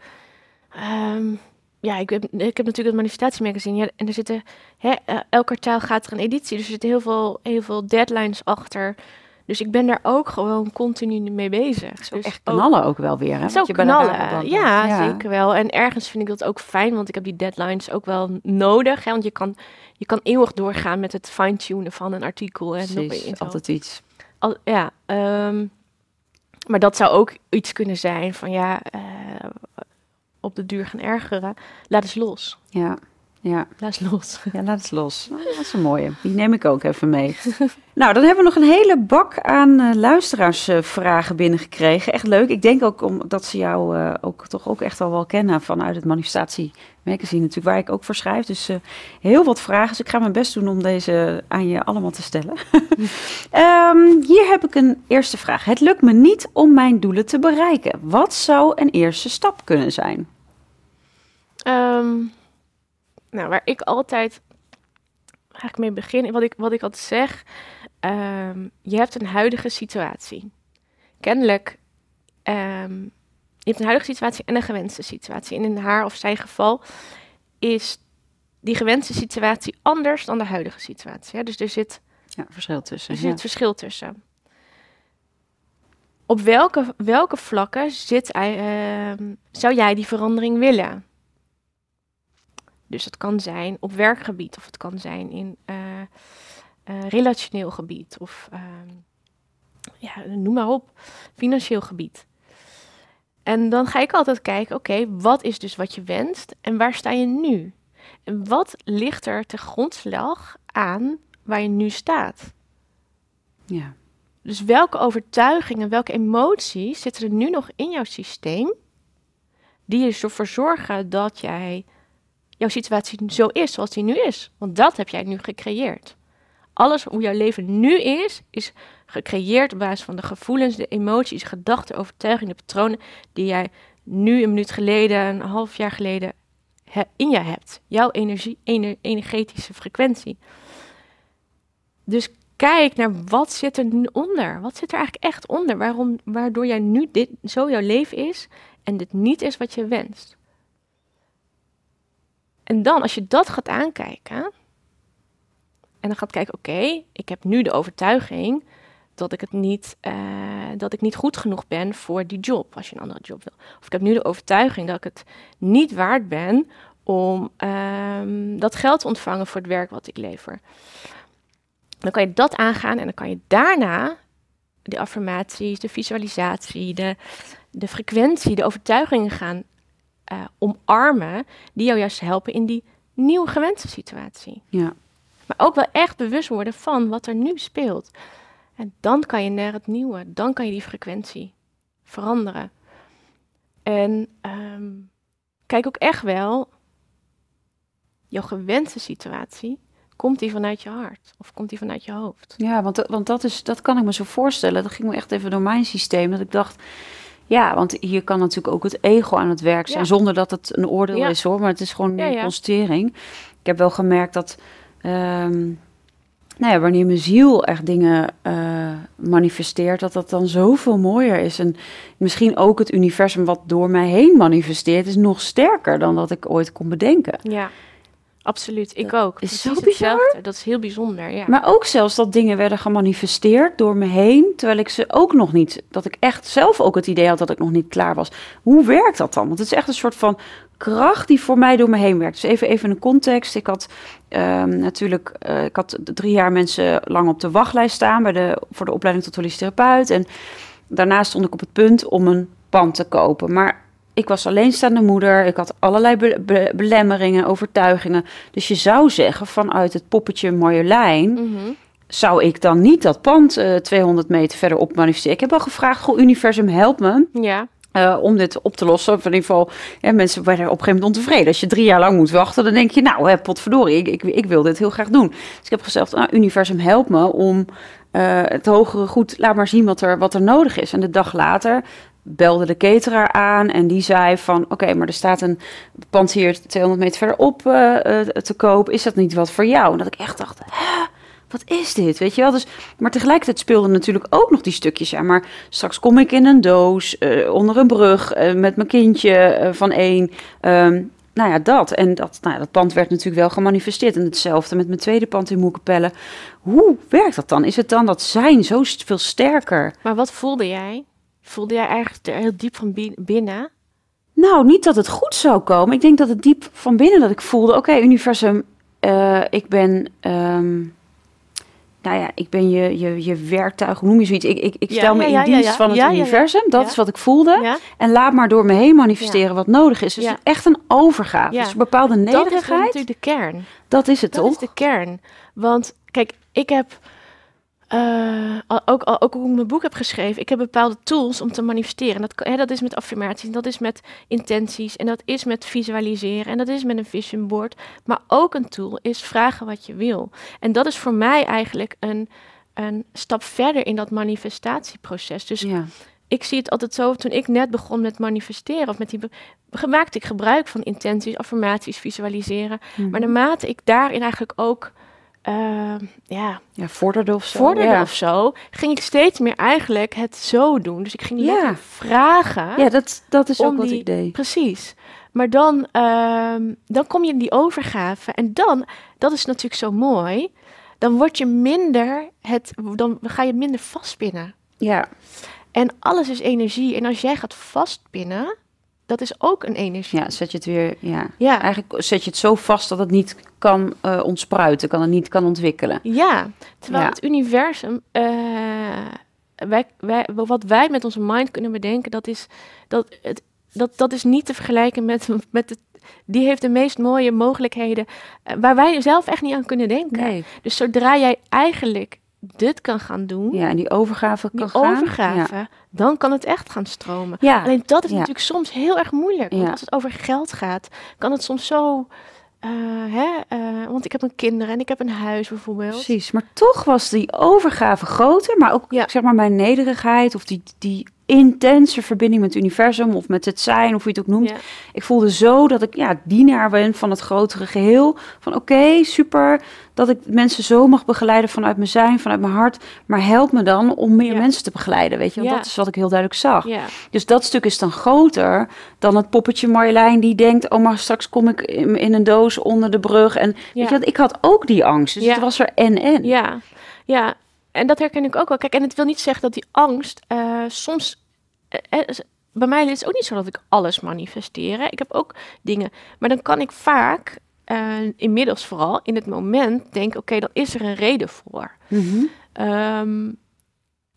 Um, Ja, ik heb, ik heb natuurlijk het Manifestatiemagazine. Ja, en er zitten, hè, elk kwartaal gaat er een editie. Dus er zitten heel veel, heel veel deadlines achter. Dus ik ben daar ook gewoon continu mee bezig. Zo dus echt knallen ook, ook wel weer. Hè? Zo je knallen, dan, ja, ja, zeker wel. En ergens vind ik dat ook fijn, want ik heb die deadlines ook wel nodig. Hè? Want je kan, je kan eeuwig doorgaan met het fine-tunen van een artikel. En precies, altijd iets. Al, ja, um, maar dat zou ook iets kunnen zijn van ja... Uh, op de duur gaan ergeren, laat eens los. Ja, ja. Laat eens los. Ja, laat eens los. Nou, dat is een mooie. Die neem ik ook even mee. Nou, dan hebben we nog een hele bak aan uh, luisteraarsvragen uh, binnengekregen. Echt leuk. Ik denk ook omdat ze jou uh, ook toch ook echt al wel kennen vanuit het Manifestatiemagazine natuurlijk, waar ik ook voor schrijf. Dus uh, heel wat vragen. Dus ik ga mijn best doen om deze aan je allemaal te stellen. um, hier heb ik een eerste vraag. Het lukt me niet om mijn doelen te bereiken. Wat zou een eerste stap kunnen zijn? Um, nou, waar ik altijd eigenlijk mee begin, wat ik, wat ik altijd zeg... Um, je hebt een huidige situatie. Kennelijk, um, je hebt een huidige situatie en een gewenste situatie. En in haar of zijn geval is die gewenste situatie anders dan de huidige situatie. Hè? Dus er zit, ja, verschil tussen, er zit ja. verschil tussen. Op welke, welke vlakken zit, uh, zou jij die verandering willen? Dus dat kan zijn op werkgebied of het kan zijn in... Uh, Uh, relationeel gebied of uh, ja, noem maar op, financieel gebied. En dan ga ik altijd kijken, oké, okay, wat is dus wat je wenst en waar sta je nu? En wat ligt er ten grondslag aan waar je nu staat? Ja. Dus welke overtuigingen, welke emoties zitten er nu nog in jouw systeem die ervoor zorgen dat jij jouw situatie zo is zoals die nu is? Want dat heb jij nu gecreëerd. Alles hoe jouw leven nu is, is gecreëerd op basis van de gevoelens, de emoties, gedachten, overtuigingen, de patronen die jij nu een minuut geleden, een half jaar geleden he, in je hebt. Jouw energie, ener, energetische frequentie. Dus kijk naar wat zit er nu onder. Wat zit er eigenlijk echt onder? Waarom, waardoor jij nu dit, zo jouw leven is en dit niet is wat je wenst. En dan, als je dat gaat aankijken en dan gaat kijken, oké, okay, ik heb nu de overtuiging dat ik het niet, uh, dat ik niet goed genoeg ben voor die job, als je een andere job wil. Of ik heb nu de overtuiging dat ik het niet waard ben om um, dat geld te ontvangen voor het werk wat ik lever. Dan kan je dat aangaan en dan kan je daarna de affirmaties, de visualisatie, de, de frequentie, de overtuigingen gaan uh, omarmen, die jou juist helpen in die nieuwe gewenste situatie. Ja. Maar ook wel echt bewust worden van wat er nu speelt. En dan kan je naar het nieuwe, dan kan je die frequentie veranderen. En um, kijk ook echt wel, jouw gewenste situatie, komt die vanuit je hart of komt die vanuit je hoofd? Ja, want, want dat, is, dat kan ik me zo voorstellen. Dat ging me echt even door mijn systeem, dat ik dacht... Ja, want hier kan natuurlijk ook het ego aan het werk zijn, ja. Zonder dat het een oordeel ja. is hoor, maar het is gewoon ja, ja. een constatering. Ik heb wel gemerkt dat... Um, Nou ja, wanneer mijn ziel echt dingen uh, manifesteert, dat dat dan zoveel mooier is. En misschien ook het universum wat door mij heen manifesteert, is nog sterker dan dat ik ooit kon bedenken. Ja, absoluut. Ik dat ook. Is zo bizar. Dat is heel bijzonder, ja. Maar ook zelfs dat dingen werden gemanifesteerd door me heen, terwijl ik ze ook nog niet, dat ik echt zelf ook het idee had dat ik nog niet klaar was. Hoe werkt dat dan? Want het is echt een soort van kracht die voor mij door me heen werkt. Dus even, even een context. Ik had uh, natuurlijk, uh, ik had drie jaar mensen lang op de wachtlijst staan bij de, voor de opleiding tot holistisch therapeut. En daarna stond ik op het punt om een pand te kopen. Maar ik was alleenstaande moeder. Ik had allerlei be- be- belemmeringen, overtuigingen. Dus je zou zeggen, vanuit het poppetje Marjolein, mm-hmm. zou ik dan niet dat pand uh, tweehonderd meter verderop manifesteren. Ik heb al gevraagd, goh, universum, help me. Ja. Uh, om dit op te lossen. Of in ieder geval, ja, mensen werden op een gegeven moment ontevreden. Als je drie jaar lang moet wachten, dan denk je, nou, hè, potverdorie, ik, ik, ik wil dit heel graag doen. Dus ik heb gezegd, nou, universum, help me om uh, het hogere goed, laat maar zien wat er, wat er nodig is. En de dag later belde de cateraar aan en die zei van, oké, okay, maar er staat een pand hier tweehonderd meter verderop uh, uh, te koop. Is dat niet wat voor jou? En dat ik echt dacht, hè? Wat is dit, weet je wel? Dus, maar tegelijkertijd speelden natuurlijk ook nog die stukjes aan. Maar straks kom ik in een doos, uh, onder een brug, uh, met mijn kindje uh, van één. Um, nou ja, dat. En dat, nou ja, dat pand werd natuurlijk wel gemanifesteerd. En hetzelfde met mijn tweede pand in Moerkapelle. Hoe werkt dat dan? Is het dan dat zijn zo veel sterker? Maar wat voelde jij? Voelde jij eigenlijk heel diep van binnen? Nou, niet dat het goed zou komen. Ik denk dat het diep van binnen dat ik voelde, oké, okay, universum, uh, ik ben... Um, Nou ja, ik ben je, je, je werktuig, hoe noem je zoiets? Ik, ik, ik stel ja, me in ja, dienst ja, ja. van het ja, universum. Ja, ja. Dat ja. is wat ik voelde. Ja. En laat maar door me heen manifesteren ja. wat nodig is. Dus ja. echt een overgave. Ja. Dus een bepaalde nederigheid. Dat is natuurlijk de kern. Dat is het dat toch? Dat is de kern. Want kijk, ik heb... Uh, ook, ook hoe ik mijn boek heb geschreven. Ik heb bepaalde tools om te manifesteren. Dat, hè, dat is met affirmaties, dat is met intenties en dat is met visualiseren en dat is met een vision board. Maar ook een tool is vragen wat je wil. En dat is voor mij eigenlijk een, een stap verder in dat manifestatieproces. Dus ja. ik zie het altijd zo, toen ik net begon met manifesteren, of met die be- maakte ik gebruik van intenties, affirmaties, visualiseren. Mm-hmm. Maar naarmate ik daarin eigenlijk ook... Uh, ja, ja vorderde of zo. Vorderde ja. of zo, ging ik steeds meer eigenlijk het zo doen. Dus ik ging ja. letterlijk vragen. Ja, dat, dat is ook wat die, ik deed. Precies. Maar dan, uh, dan kom je in die overgave. En dan, dat is natuurlijk zo mooi, dan word je minder, het, dan ga je minder vastpinnen. Ja. En alles is energie. En als jij gaat vastpinnen... Dat is ook een energie. Ja, zet je het weer. Ja. ja. Eigenlijk zet je het zo vast dat het niet kan uh, ontspruiten, kan het niet kan ontwikkelen. Ja, terwijl ja. het universum, uh, wij, wij, wat wij met onze mind kunnen bedenken, dat is dat het dat dat is niet te vergelijken met met het. Die heeft de meest mooie mogelijkheden uh, waar wij zelf echt niet aan kunnen denken. Nee. Dus zodra jij eigenlijk dit kan gaan doen. Ja, en die overgave kan die gaan. Overgave, ja. Dan kan het echt gaan stromen. Ja. Alleen dat is ja. natuurlijk soms heel erg moeilijk. Want ja. als het over geld gaat, kan het soms zo Uh, hè, uh, want ik heb een kinderen en ik heb een huis bijvoorbeeld. Precies, maar toch was die overgave groter, maar ook ja. zeg maar mijn nederigheid of die, die intense verbinding met het universum of met het zijn, of hoe je het ook noemt. Ja. Ik voelde zo dat ik ja, dienaar ben van het grotere geheel. Van oké, okay, super, dat ik mensen zo mag begeleiden vanuit mijn zijn, vanuit mijn hart. Maar help me dan om meer ja. mensen te begeleiden, weet je. Want ja. dat is wat ik heel duidelijk zag. Ja. Dus dat stuk is dan groter dan het poppetje Marjolein die denkt, oh maar straks kom ik in, in een doos onder de brug. En ja. weet je wat, ik had ook die angst. Dus ja. het was er en-en. Ja, ja. En dat herken ik ook wel. Kijk, en het wil niet zeggen dat die angst uh, soms... Uh, uh, bij mij is het ook niet zo dat ik alles manifesteer. Hè. Ik heb ook dingen. Maar dan kan ik vaak, uh, inmiddels vooral, in het moment denken... Oké, dan is er een reden voor. Mm-hmm. Um,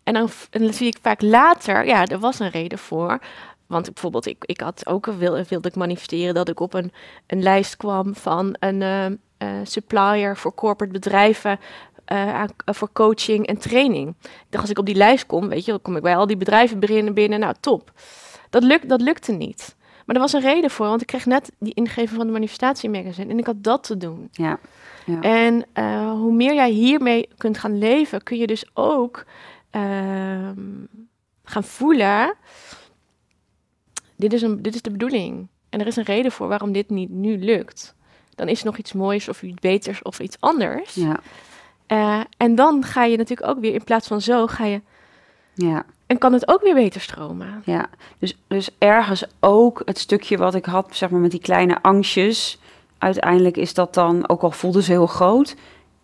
en, dan, en dan zie ik vaak later... Ja, er was een reden voor. Want bijvoorbeeld, ik, ik had ook wilde, wilde ik manifesteren... dat ik op een, een lijst kwam van een uh, uh, supplier voor corporate bedrijven... Uh, voor coaching en training. Dus als ik op die lijst kom, weet je, dan kom ik bij al die bedrijven binnen, binnen nou top. Dat, luk, dat lukte niet. Maar er was een reden voor, want ik kreeg net die ingeving van de manifestatiemagazine en ik had dat te doen. Ja, ja. En uh, hoe meer jij hiermee kunt gaan leven, kun je dus ook uh, gaan voelen, dit is, een, dit is de bedoeling. En er is een reden voor waarom dit niet nu lukt. Dan is er nog iets moois of iets beters of iets anders. Ja. Uh, en dan ga je natuurlijk ook weer, in plaats van zo, ga je... Ja. En kan het ook weer beter stromen. Ja, dus, dus ergens ook het stukje wat ik had, zeg maar, met die kleine angstjes. Uiteindelijk is dat dan, ook al voelde ze heel groot...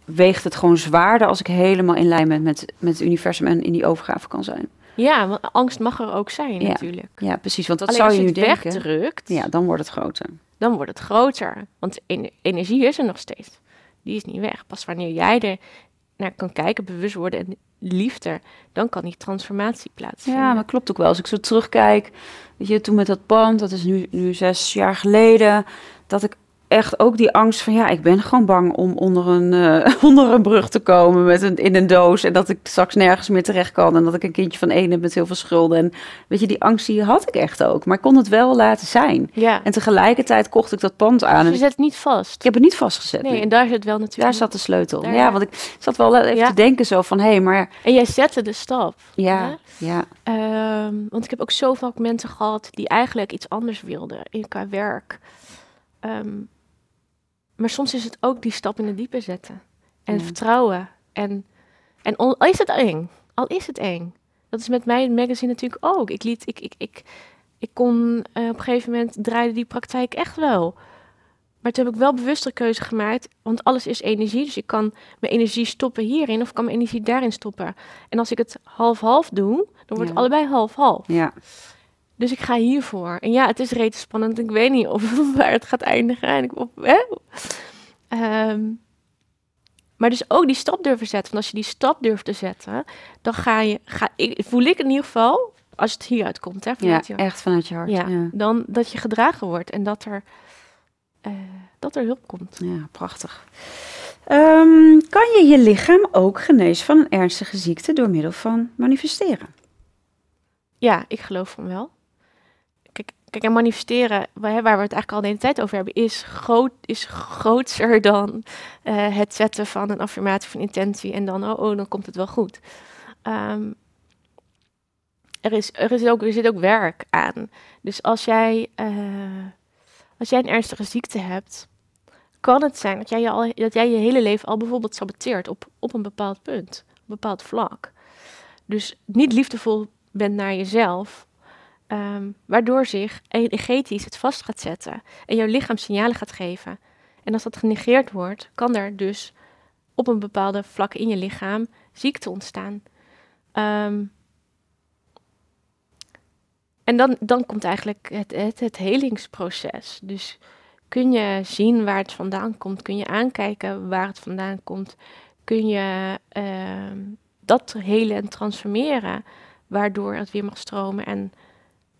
weegt het gewoon zwaarder als ik helemaal in lijn ben met, met het universum... en in die overgave kan zijn. Ja, want angst mag er ook zijn ja. natuurlijk. Ja, precies, want dat Alleen zou je nu denken. Alleen als je het wegdrukt... Ja, dan wordt het groter. Dan wordt het groter, want energie is er nog steeds. Die is niet weg. Pas wanneer jij er naar kan kijken, bewust worden en liefde, dan kan die transformatie plaatsvinden. Ja, maar dat klopt ook wel. Als ik zo terugkijk, weet je, toen met dat pand, dat is nu, nu zes jaar geleden, dat ik echt ook die angst van, ja, ik ben gewoon bang om onder een, uh, onder een brug te komen met een, in een doos en dat ik straks nergens meer terecht kan en dat ik een kindje van één heb met heel veel schulden. En weet je, die angst die had ik echt ook, maar ik kon het wel laten zijn. Ja. En tegelijkertijd kocht ik dat pand aan. Dus je zet het niet vast? Ik heb het niet vastgezet. Nee, nee. En daar zit wel natuurlijk... Daar zat de sleutel. Daar, ja, ja, want ik zat wel even ja. te denken zo van, hé, hey, maar... En jij zette de stap. Ja, ja. ja. Um, want ik heb ook zo vaak mensen gehad die eigenlijk iets anders wilden in qua werk. Um, Maar soms is het ook die stap in de diepe zetten. En ja. vertrouwen. En, en al is het eng. Al is het eng. Dat is met mij in het magazine natuurlijk ook. Ik, liet, ik, ik, ik, ik kon uh, op een gegeven moment draaide die praktijk echt wel. Maar toen heb ik wel bewuster keuze gemaakt. Want alles is energie. Dus ik kan mijn energie stoppen hierin. Of ik kan mijn energie daarin stoppen. En als ik het half-half doe. Dan wordt ja. het allebei half-half. Ja. Dus ik ga hiervoor. En ja, het is reeds spannend. Ik weet niet of waar het gaat eindigen. En ik, of, hè? Um, maar dus ook die stap durven zetten. Want als je die stap durft te zetten, dan ga je... Ga, ik, voel ik in ieder geval, als het hieruit komt. Hè, vanuit ja, je, echt vanuit je hart. Ja, ja. Dan dat je gedragen wordt en dat er, uh, dat er hulp komt. Ja, prachtig. Um, kan je je lichaam ook genezen van een ernstige ziekte door middel van manifesteren? Ja, ik geloof van wel. Kijk, kijk en manifesteren, waar we het eigenlijk al de hele tijd over hebben, is, groot, is groter dan uh, het zetten van een affirmatie van intentie en dan, oh, oh dan komt het wel goed. Um, er, is, er, is ook, er zit ook werk aan. Dus als jij, uh, als jij een ernstige ziekte hebt, kan het zijn dat jij je, al, dat jij je hele leven al bijvoorbeeld saboteert op, op een bepaald punt, op een bepaald vlak. Dus niet liefdevol bent naar jezelf, um, waardoor zich energetisch het vast gaat zetten en jouw lichaam signalen gaat geven. En als dat genegeerd wordt, kan er dus op een bepaalde vlak in je lichaam ziekte ontstaan. Um, en dan, dan komt eigenlijk het, het, het helingsproces. Dus kun je zien waar het vandaan komt, kun je aankijken waar het vandaan komt, kun je um, dat helen en transformeren, waardoor het weer mag stromen en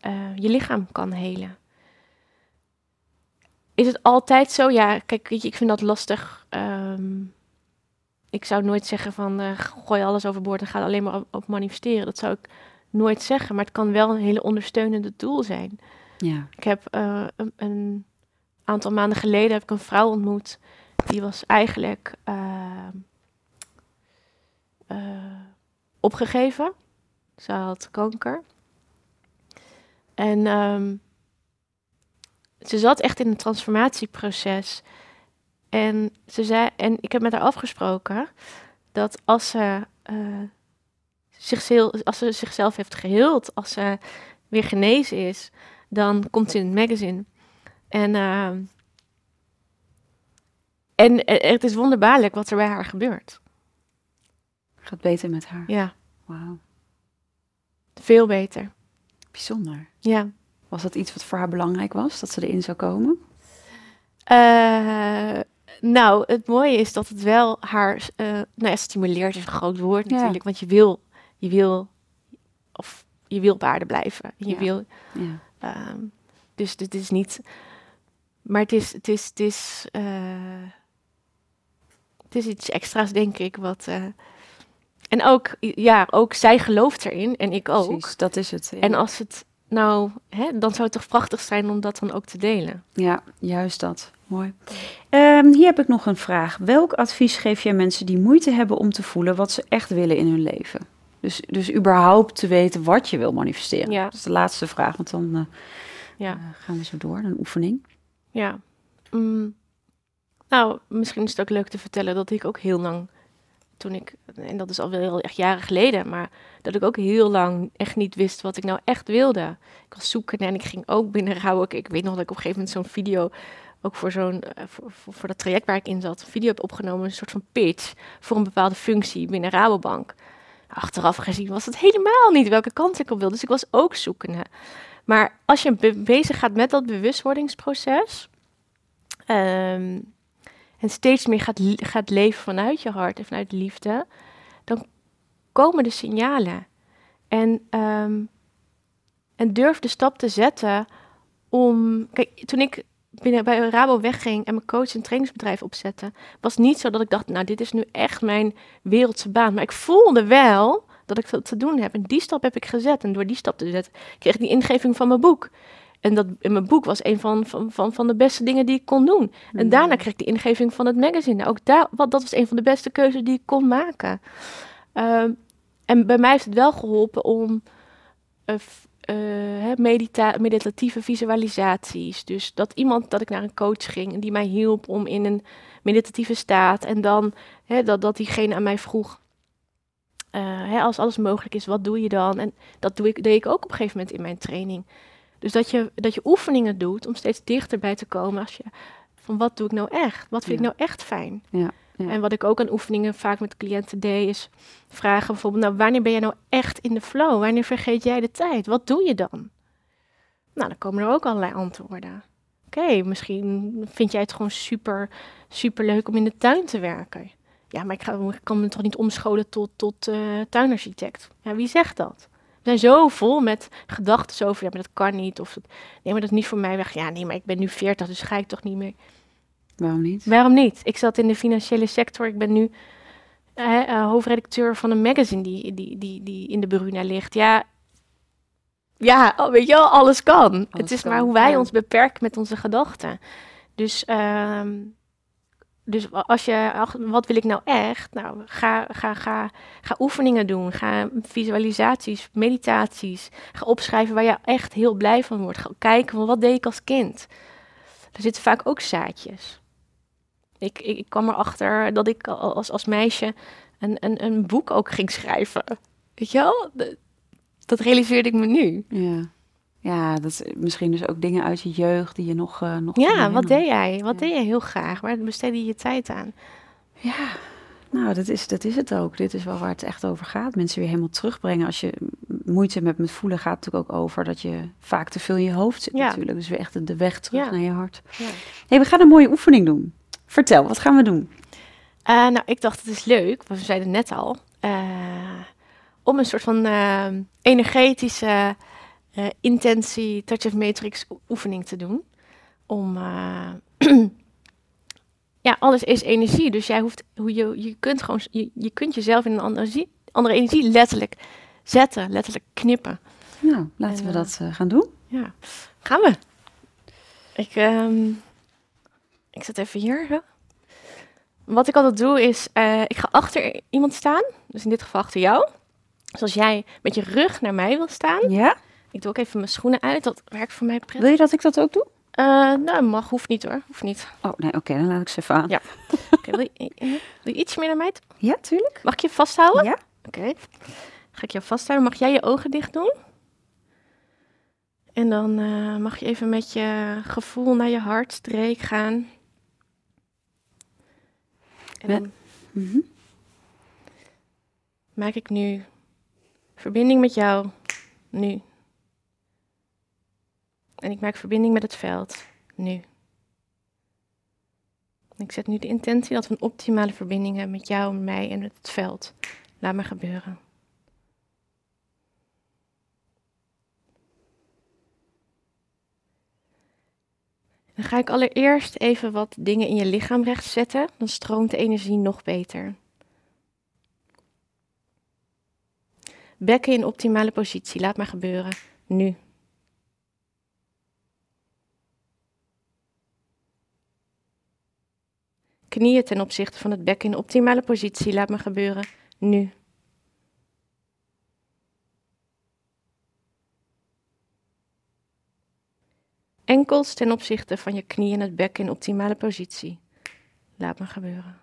uh, je lichaam kan helen. Is het altijd zo? Ja, kijk, weet je, ik vind dat lastig. Um, ik zou nooit zeggen van uh, gooi alles overboord en ga alleen maar op, op manifesteren. Dat zou ik nooit zeggen, maar het kan wel een hele ondersteunende doel zijn. Ja. Ik heb uh, een, een aantal maanden geleden heb ik een vrouw ontmoet. Die was eigenlijk uh, uh, opgegeven. Ze had kanker. En um, ze zat echt in een transformatieproces. En, ze zei, en ik heb met haar afgesproken dat als ze, uh, zichzelf, als ze zichzelf heeft geheeld, als ze weer genezen is, dan komt ze in het magazine. En, uh, en, en het is wonderbaarlijk wat er bij haar gebeurt. Gaat beter met haar? Ja. Wauw. Veel beter. Bijzonder. Ja. Was dat iets wat voor haar belangrijk was, dat ze erin zou komen? Uh, nou, het mooie is dat het wel haar... Uh, nou ja, stimuleert is een groot woord natuurlijk. Ja. Want je wil... Je wil... Of je wil paarden blijven. Je ja. wil... Ja. Um, dus het dus is niet... Maar het is... Het is, het is, uh, het is iets extra's, denk ik, wat... Uh, en ook, ja, ook zij gelooft erin en ik ook. Precies, dat is het. Ja. En als het... Nou, hè, dan zou het toch prachtig zijn om dat dan ook te delen. Ja, juist dat. Mooi. Um, hier heb ik nog een vraag. Welk advies geef jij mensen die moeite hebben om te voelen wat ze echt willen in hun leven? Dus, dus überhaupt te weten wat je wil manifesteren. Ja. Dat is de laatste vraag, want dan uh, ja. uh, gaan we zo door. Een oefening. Ja. Um, nou, misschien is het ook leuk te vertellen dat ik ook heel lang... Toen ik, en dat is alweer echt jaren geleden, maar dat ik ook heel lang echt niet wist wat ik nou echt wilde. Ik was zoeken en ik ging ook binnenrouwen. Ik, ik weet nog dat ik op een gegeven moment zo'n video, ook voor, zo'n, voor, voor, voor dat traject waar ik in zat, een video heb opgenomen, een soort van pitch voor een bepaalde functie binnen Rabobank. Achteraf gezien was het helemaal niet welke kant ik op wilde, dus ik was ook zoekende. Maar als je be- bezig gaat met dat bewustwordingsproces... Um, en steeds meer gaat, gaat leven vanuit je hart en vanuit liefde, dan komen de signalen. En, um, en durf de stap te zetten om... Kijk, toen ik binnen, bij Rabo wegging en mijn coach- en trainingsbedrijf opzette, was niet zo dat ik dacht, nou, dit is nu echt mijn wereldse baan. Maar ik voelde wel dat ik veel te doen heb. En die stap heb ik gezet. En door die stap te zetten, kreeg ik die ingeving van mijn boek. En dat in mijn boek was een van, van, van, van de beste dingen die ik kon doen. En ja. daarna kreeg ik de ingeving van het magazine. Ook daar, wat, dat was een van de beste keuzes die ik kon maken. Um, en bij mij heeft het wel geholpen om uh, uh, medita- meditatieve visualisaties. Dus dat iemand, dat ik naar een coach ging en die mij hielp om in een meditatieve staat. En dan he, dat, dat diegene aan mij vroeg, uh, he, als alles mogelijk is, wat doe je dan? En dat doe ik, deed ik ook op een gegeven moment in mijn training. Dus dat je, dat je oefeningen doet om steeds dichterbij te komen als je van wat doe ik nou echt? Wat vind ja. ik nou echt fijn? Ja, ja. En wat ik ook aan oefeningen vaak met cliënten deed is vragen bijvoorbeeld, nou, wanneer ben jij nou echt in de flow? Wanneer vergeet jij de tijd? Wat doe je dan? Nou, dan komen er ook allerlei antwoorden. Oké, okay, misschien vind jij het gewoon super, super leuk om in de tuin te werken. Ja, maar ik, ga, ik kan me toch niet omscholen tot, tot uh, tuinarchitect? Ja, wie zegt dat? We zijn zo vol met gedachten over, ja, maar dat kan niet. Of nee, maar dat is niet voor mij weg. Ja, nee, maar ik ben nu veertig, dus ga ik toch niet meer. Waarom niet? Waarom niet? Ik zat in de financiële sector. Ik ben nu uh, uh, hoofdredacteur van een magazine die, die, die, die in de Bruna ligt. Ja, ja oh, weet je wel, alles kan. Alles het is kan, maar hoe wij ja. ons beperken met onze gedachten. Dus, uh, dus als je, ach, wat wil ik nou echt? Nou, ga, ga, ga, ga oefeningen doen. Ga visualisaties, meditaties. Ga opschrijven waar je echt heel blij van wordt. Ga kijken van wat deed ik als kind. Er zitten vaak ook zaadjes. Ik, ik, ik kwam erachter dat ik als, als meisje een, een, een boek ook ging schrijven. Weet je wel? Dat, dat realiseerde ik me nu. Ja. Ja, dat misschien dus ook dingen uit je jeugd die je nog... Uh, nog ja, wat deed jij? Wat ja. deed jij heel graag? Waar besteedde je je tijd aan? Ja, nou, dat is, dat is het ook. Dit is wel waar het echt over gaat. Mensen weer helemaal terugbrengen. Als je moeite met, met voelen gaat het natuurlijk ook over... dat je vaak te veel in je hoofd zit ja. natuurlijk. Dus weer echt de, de weg terug ja. naar je hart. Ja. Hey, we gaan een mooie oefening doen. Vertel, wat gaan we doen? Uh, nou, ik dacht, het is leuk. We zeiden net al. Uh, om een soort van uh, energetische... Uh, intentie, Touch of Matrix oefening te doen. Om, uh, ja, alles is energie. Dus jij hoeft, hoe je, je kunt gewoon, je, je kunt jezelf in een andere, zie, andere energie letterlijk zetten, letterlijk knippen. Nou, laten en, we dat uh, gaan doen. Ja, gaan we. Ik, um, Ik zet even hier zo. Wat ik altijd doe is, uh, ik ga achter iemand staan. Dus in dit geval achter jou. Dus als jij met je rug naar mij wil staan. Ja. Ik doe ook even mijn schoenen uit. Dat werkt voor mij prettig. Wil je dat ik dat ook doe? Uh, nou, mag. Hoeft niet hoor. Hoeft niet. Oh, nee. Oké, okay, dan laat ik ze even aan. Ja. Okay, wil, je, wil je iets meer naar mij? Ja, tuurlijk. Mag ik je vasthouden? Ja. Oké. Okay. Ga ik jou vasthouden. Mag jij je ogen dicht doen? En dan uh, mag je even met je gevoel naar je hartstreek gaan. En dan mm-hmm. maak ik nu verbinding met jou, nu. En ik maak verbinding met het veld, nu. Ik zet nu de intentie dat we een optimale verbinding hebben met jou, mij en het veld. Laat maar gebeuren. Dan ga ik allereerst even wat dingen in je lichaam rechtzetten. Dan stroomt de energie nog beter. Bekken in optimale positie. Laat maar gebeuren. Nu. Knieën ten opzichte van het bekken in optimale positie. Laat maar gebeuren. Nu. Enkels ten opzichte van je knieën en het bek in optimale positie. Laat maar gebeuren.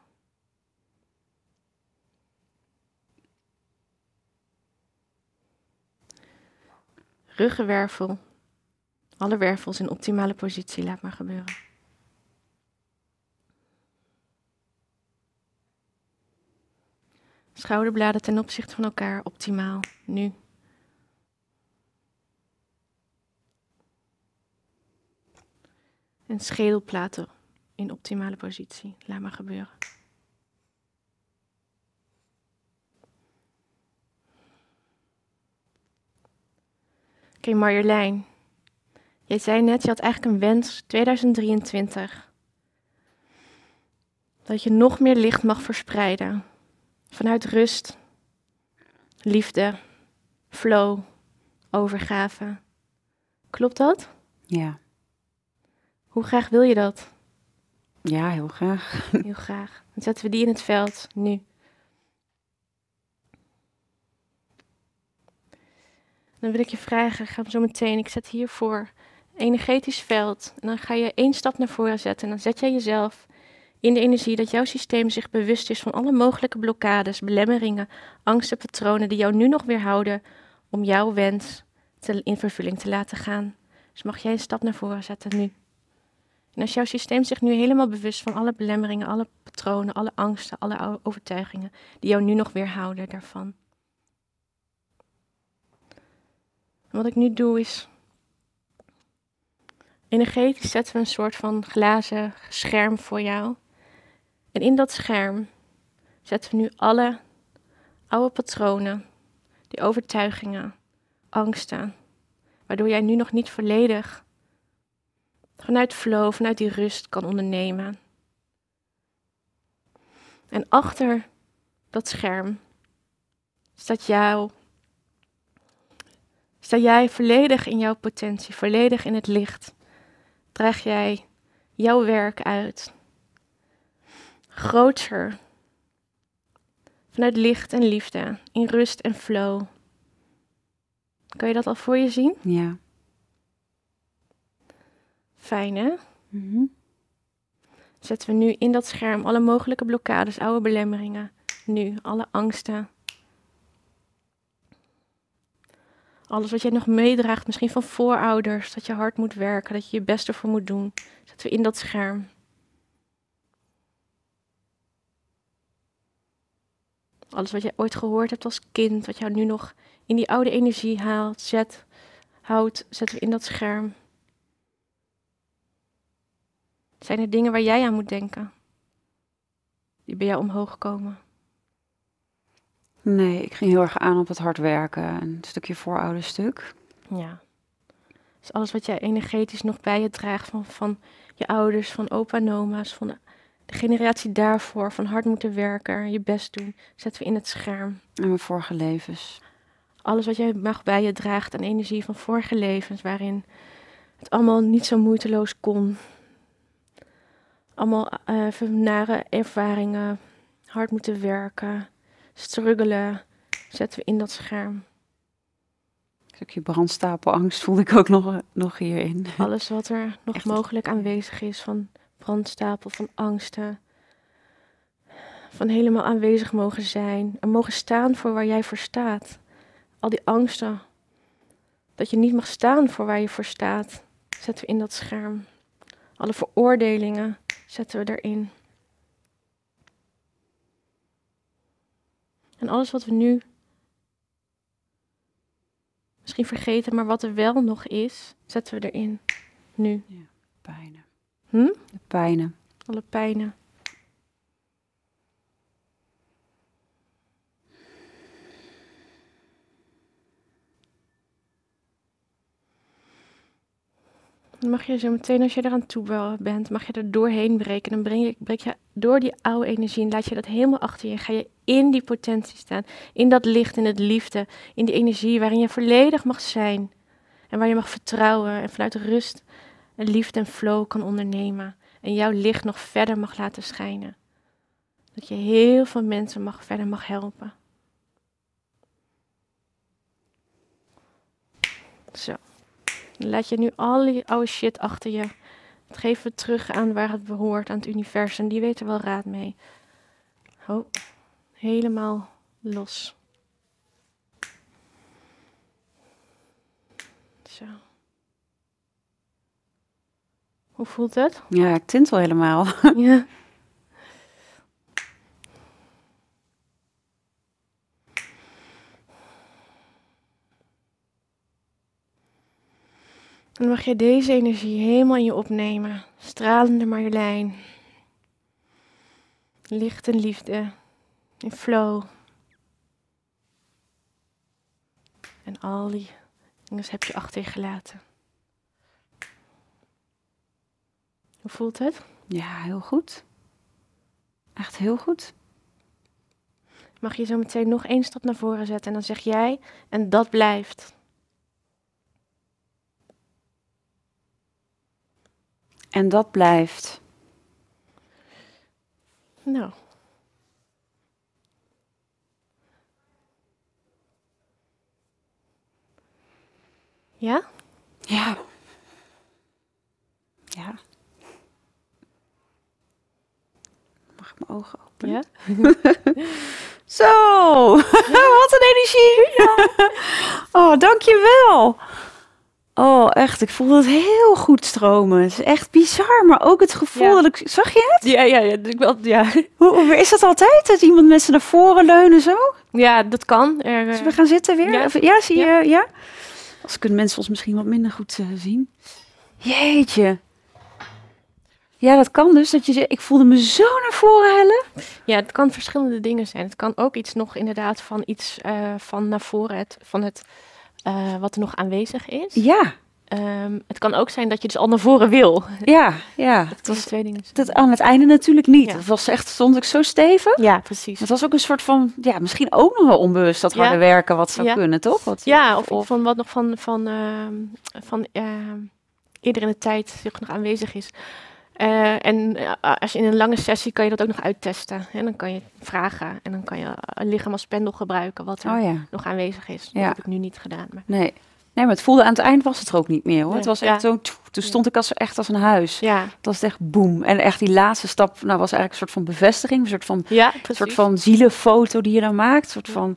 Ruggenwervel. Alle wervels in optimale positie. Laat maar gebeuren. Schouderbladen ten opzichte van elkaar. Optimaal. Nu. En schedelplaten in optimale positie. Laat maar gebeuren. Oké, okay, Marjolein. Jij zei net, je had eigenlijk een wens tweeduizend drieëntwintig. Dat je nog meer licht mag verspreiden. Vanuit rust, liefde, flow, overgave. Klopt dat? Ja. Hoe graag wil je dat? Ja, heel graag. Heel graag. Dan zetten we die in het veld, nu. Dan wil ik je vragen, ik ga zo meteen, ik zet hiervoor energetisch veld. En dan ga je één stap naar voren zetten. En dan zet jij jezelf in de energie dat jouw systeem zich bewust is van alle mogelijke blokkades, belemmeringen, angsten, patronen die jou nu nog weerhouden om jouw wens te, in vervulling te laten gaan. Dus mag jij een stap naar voren zetten, nu. En als jouw systeem zich nu helemaal bewust van alle belemmeringen, alle patronen, alle angsten, alle overtuigingen die jou nu nog weerhouden daarvan. En wat ik nu doe is, energetisch zetten we een soort van glazen scherm voor jou. En in dat scherm zetten we nu alle oude patronen, die overtuigingen, angsten, waardoor jij nu nog niet volledig vanuit flow, vanuit die rust kan ondernemen. En achter dat scherm staat jou, sta jij volledig in jouw potentie, volledig in het licht. Draag jij jouw werk uit. Groter. Vanuit licht en liefde, in rust en flow. Kan je dat al voor je zien? Ja. Fijn, hè? Mm-hmm. Zetten we nu in dat scherm alle mogelijke blokkades, oude belemmeringen. Nu, alle angsten. Alles wat jij nog meedraagt, misschien van voorouders. Dat je hard moet werken, dat je je best ervoor moet doen. Zetten we in dat scherm. Alles wat jij ooit gehoord hebt als kind. Wat jou nu nog in die oude energie haalt, zet, houdt. Zetten we in dat scherm. Zijn er dingen waar jij aan moet denken? Die bij jou omhoog komen? Nee, ik ging heel erg aan op het hard werken. Een stukje voorouderstuk. Ja. Dus alles wat jij energetisch nog bij je draagt. Van, van je ouders, van opa en oma's. Van de, de generatie daarvoor. Van hard moeten werken. Je best doen. Zetten we in het scherm. En mijn vorige levens. Alles wat jij mag bij je draagt. Aan energie van vorige levens. Waarin het allemaal niet zo moeiteloos kon. allemaal uh, nare ervaringen, hard moeten werken, struggelen, zetten we in dat scherm. Een stukje brandstapelangst voelde ik ook nog, nog hierin. Alles wat er nog echt mogelijk aanwezig is van brandstapel, van angsten. Van helemaal aanwezig mogen zijn en mogen staan voor waar jij voor staat. Al die angsten, dat je niet mag staan voor waar je voor staat, zetten we in dat scherm. Alle veroordelingen zetten we erin. En alles wat we nu misschien vergeten, maar wat er wel nog is, zetten we erin. Nu. Ja, pijnen. Hm? De pijnen. Alle pijnen. Dan mag je zo meteen, als je eraan toe bent, mag je er doorheen breken. Dan breng je, breek je door die oude energie en laat je dat helemaal achter je. En ga je in die potentie staan, in dat licht, in het liefde, in die energie waarin je volledig mag zijn. En waar je mag vertrouwen en vanuit rust en liefde en flow kan ondernemen. En jouw licht nog verder mag laten schijnen. Dat je heel veel mensen mag, verder mag helpen. Zo. Laat je nu al die oude shit achter je. Dat geven we terug aan waar het behoort, aan het universum. Die weten wel raad mee. Oh, helemaal los. Zo. Hoe voelt het? Ja, ik tintel helemaal. Ja. Dan mag je deze energie helemaal in je opnemen. Stralende Marjolein. Licht en liefde. In flow. En al die dingen heb je achter je gelaten. Hoe voelt het? Ja, heel goed. Echt heel goed. Mag je zo meteen nog één stap naar voren zetten en dan zeg jij, en dat blijft. En dat blijft. Nou. Ja? Ja. Ja. Mag ik mijn ogen openen? Ja. Zo! Wat een energie! Oh, dankjewel! Oh, echt. Ik voelde het heel goed stromen. Het is echt bizar, maar ook het gevoel ja. dat ik... Zag je het? Ja, ja, ja. Ik wel, ja. Hoe, is dat altijd? Dat iemand met z'n naar voren leunen zo? Ja, dat kan. Er, dus we gaan zitten weer? Ja, ja zie je? Ja. Ja? Als kunnen mensen ons misschien wat minder goed uh, zien. Jeetje. Ja, dat kan dus. Dat je, ik voelde me zo naar voren hellen. Ja, het kan verschillende dingen zijn. Het kan ook iets nog inderdaad van iets uh, van naar voren, het, van het... Uh, wat er nog aanwezig is. Ja. Um, het kan ook zijn dat je dus al naar voren wil. Ja, ja. Dat was twee dingen. Dat aan het einde natuurlijk niet. Ja. Dat was echt, stond ik zo stevig. Ja, precies. Het was ook een soort van, ja, misschien ook nog wel onbewust dat harde ja. werken wat zou ja. kunnen, toch? Wat, ja, of, of van wat nog van, van, uh, van uh, eerder in de tijd nog aanwezig is. Uh, en uh, als je in een lange sessie kan je dat ook nog uittesten. En dan kan je vragen en dan kan je een lichaam als pendel gebruiken wat er oh ja. nog aanwezig is. Dat ja. heb ik nu niet gedaan. Maar. Nee. nee, maar het voelde aan het eind was het er ook niet meer. Hoor. Nee. Het was echt ja. zo, tjoe, toen stond ja. ik als, echt als een huis. Ja. Het was echt boem. En echt die laatste stap nou, was eigenlijk een soort van bevestiging. Een soort van, ja, een soort van zielenfoto die je dan maakt. Een soort ja. van...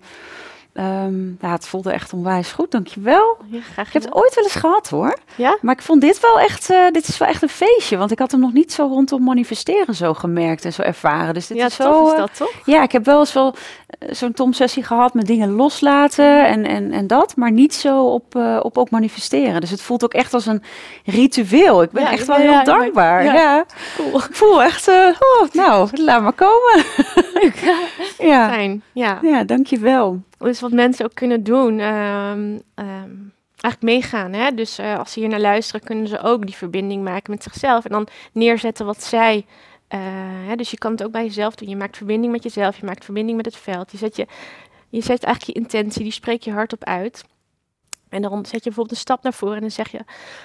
Um, ja, het voelde echt onwijs goed, dankjewel. Ja, graag. Ik heb het ooit wel eens gehad hoor. Ja? Maar ik vond dit wel echt, uh, dit is wel echt een feestje. Want ik had hem nog niet zo rondom manifesteren zo gemerkt en zo ervaren. Dus dit ja, is zo, is dat, uh, toch? Ja, ik heb wel eens wel uh, zo'n Tom-sessie gehad met dingen loslaten en, en, en dat. Maar niet zo op, uh, op ook manifesteren. Dus het voelt ook echt als een ritueel. Ik ben ja, echt ja, wel heel ja, dankbaar. Ja, ja. ja. Cool. Ik voel echt, uh, oh, nou, laat maar komen. ja. Ja. Fijn, ja. Ja, dankjewel. Dus wat mensen ook kunnen doen, um, um, eigenlijk meegaan. Hè? Dus uh, als ze hier naar luisteren, kunnen ze ook die verbinding maken met zichzelf. En dan neerzetten wat zij... Uh, hè? Dus je kan het ook bij jezelf doen. Je maakt verbinding met jezelf, je maakt verbinding met het veld. Je zet, je, je zet eigenlijk je intentie, die spreek je hardop uit. En dan zet je bijvoorbeeld een stap naar voren en dan zeg je,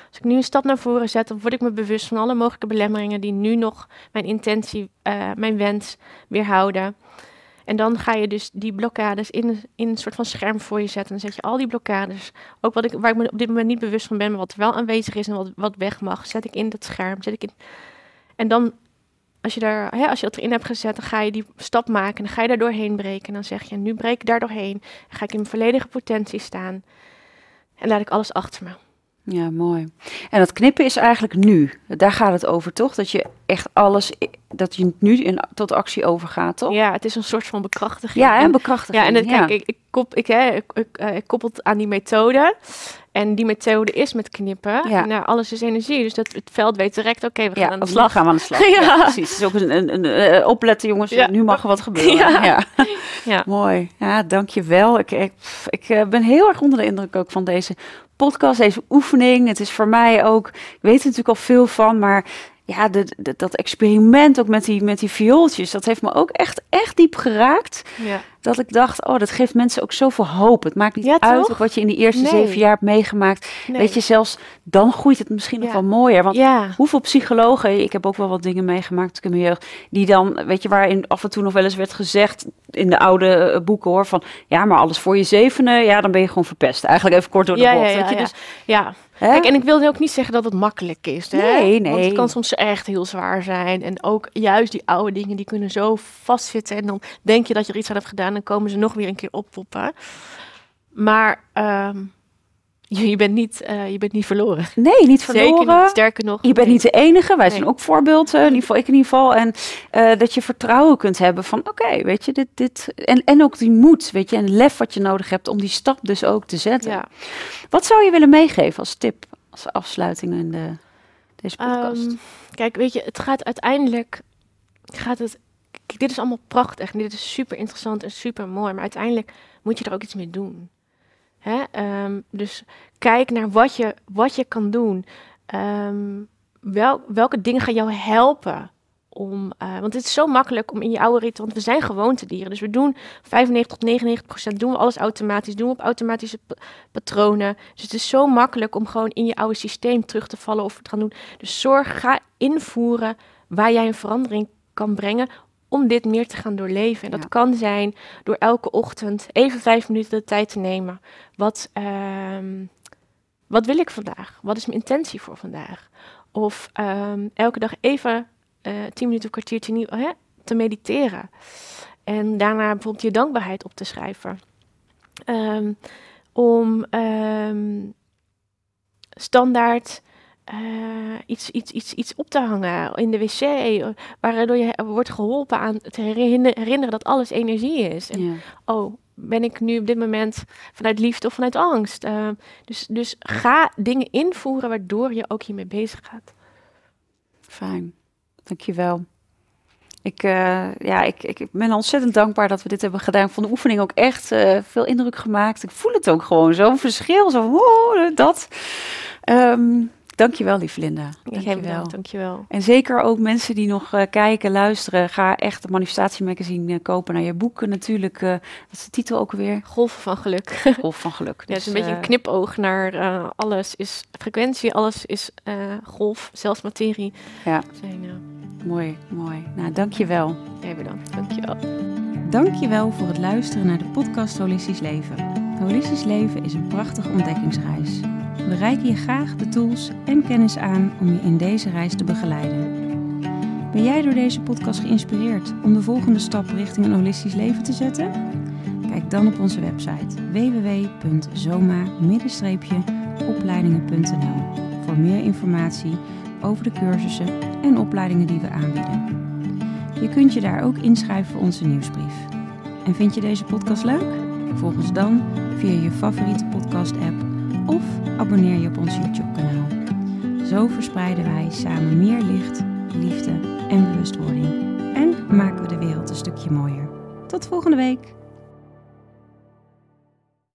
als ik nu een stap naar voren zet, dan word ik me bewust van alle mogelijke belemmeringen die nu nog mijn intentie, uh, mijn wens weerhouden. En dan ga je dus die blokkades in, in een soort van scherm voor je zetten. En dan zet je al die blokkades, ook wat ik, waar ik me op dit moment niet bewust van ben, maar wat wel aanwezig is en wat, wat weg mag, zet ik in dat scherm. Zet ik in. En dan, als je, daar, hè, als je dat erin hebt gezet, dan ga je die stap maken. En dan ga je daar doorheen breken. En dan zeg je, nu breek ik daar doorheen. Dan ga ik in mijn volledige potentie staan. En laat ik alles achter me. Ja, mooi. En dat knippen is eigenlijk nu. Daar gaat het over, toch? Dat je echt alles, dat je nu in, tot actie overgaat, toch? Ja, het is een soort van bekrachtiging. Ja, en bekrachtiging. Ja, en dat, kijk, ja. ik, ik, kop, ik, hè, ik, ik, uh, ik koppel het aan die methode. En die methode is met knippen. Ja. Nou, alles is energie. Dus dat, het veld weet direct, oké, okay, we gaan ja, aan de slag. gaan we aan de slag. Ja, ja precies. Het is ook een, een, een, een opletten, jongens. Ja. Nu mag er wat gebeuren. Ja. Ja. Ja. Mooi. Ja, dankjewel. Ik, ik, ik uh, ben heel erg onder de indruk ook van deze podcast, deze oefening. Het is voor mij ook, ik weet er natuurlijk al veel van, maar ja, de, de, dat experiment ook met die, met die viooltjes, dat heeft me ook echt, echt diep geraakt. Ja. Dat ik dacht, oh, dat geeft mensen ook zoveel hoop. Het maakt niet ja, uit ook wat je in die eerste nee. zeven jaar hebt meegemaakt. Nee. Weet je, zelfs dan groeit het misschien ja. nog wel mooier. Want ja. hoeveel psychologen, ik heb ook wel wat dingen meegemaakt in mijn jeugd, die dan, weet je, waarin af en toe nog wel eens werd gezegd, in de oude uh, boeken hoor, van ja, maar alles voor je zevende, ja, dan ben je gewoon verpest. Eigenlijk even kort door de ja, bocht. Ja, ja, weet je, ja. Dus, ja. Kijk, en ik wil ook niet zeggen dat het makkelijk is. Hè? Nee, nee. Want het kan soms echt heel zwaar zijn. En ook juist die oude dingen, die kunnen zo vastzitten. En dan denk je dat je er iets aan hebt gedaan. En dan komen ze nog weer een keer oppoppen. Maar um, je, je, bent niet, uh, je bent niet verloren. Nee, niet verloren. Zeker niet, sterker nog. Je bent niet de enige. Wij nee. zijn ook voorbeeld, uh, in ieder geval, ik in ieder geval. En uh, dat je vertrouwen kunt hebben van, oké, okay, weet je, dit... dit en, en ook die moed, weet je, en lef wat je nodig hebt om die stap dus ook te zetten. Ja. Wat zou je willen meegeven als tip, als afsluiting in de, deze podcast? Um, kijk, weet je, het gaat uiteindelijk... gaat het Kijk, dit is allemaal prachtig en dit is super interessant en super mooi, maar uiteindelijk moet je er ook iets mee doen. Hè? Um, dus kijk naar wat je, wat je kan doen. Um, wel, welke dingen gaan jou helpen? Om, uh, want het is zo makkelijk om in je oude ritueel, want we zijn gewoontedieren. Dus we doen vijfennegentig tot negenennegentig procent, doen we alles automatisch, doen we op automatische p- patronen. Dus het is zo makkelijk om gewoon in je oude systeem terug te vallen of te gaan doen. Dus zorg, ga invoeren waar jij een verandering kan brengen, om dit meer te gaan doorleven. En dat ja. kan zijn door elke ochtend even vijf minuten de tijd te nemen. Wat, um, wat wil ik vandaag? Wat is mijn intentie voor vandaag? Of um, elke dag even uh, tien minuten of kwartiertje nieuw, hè, te mediteren. En daarna bijvoorbeeld je dankbaarheid op te schrijven. Um, om um, standaard... Uh, iets, iets, iets, iets op te hangen in de wc, waardoor je wordt geholpen aan te herinneren dat alles energie is. En, ja. Oh, ben ik nu op dit moment vanuit liefde of vanuit angst? Uh, dus, dus ga dingen invoeren waardoor je ook hiermee bezig gaat. Fijn, dankjewel. Ik, uh, ja, ik, ik ben ontzettend dankbaar dat we dit hebben gedaan. Ik vond de oefening ook echt uh, veel indruk gemaakt. Ik voel het ook gewoon, zo'n verschil, zo wow, dat... Um, Dankjewel, lieve Linda. Dankjewel. Dankjewel. En zeker ook mensen die nog uh, kijken, luisteren. Ga echt het Manifestatiemagazine uh, kopen. Naar je boeken natuurlijk. Uh, wat is de titel ook weer? Golven van Geluk. Golven van Geluk. Dus, ja, het is een uh, beetje een knipoog naar uh, alles is frequentie. Alles is uh, golf, zelfs materie. Ja. Zijn, uh... Mooi, mooi. Nou, dankjewel. Jij bedankt. Dankjewel. Dankjewel voor het luisteren naar de podcast Holistisch Leven. Holistisch Leven is een prachtige ontdekkingsreis. We reiken je graag de tools en kennis aan om je in deze reis te begeleiden. Ben jij door deze podcast geïnspireerd om de volgende stap richting een holistisch leven te zetten? Kijk dan op onze website w w w punt zoma opleidingen punt n l voor meer informatie over de cursussen en opleidingen die we aanbieden. Je kunt je daar ook inschrijven voor onze nieuwsbrief. En vind je deze podcast leuk? Volg ons dan via je favoriete podcast-app of abonneer je op ons YouTube-kanaal. Zo verspreiden wij samen meer licht, liefde en bewustwording. En maken we de wereld een stukje mooier. Tot volgende week!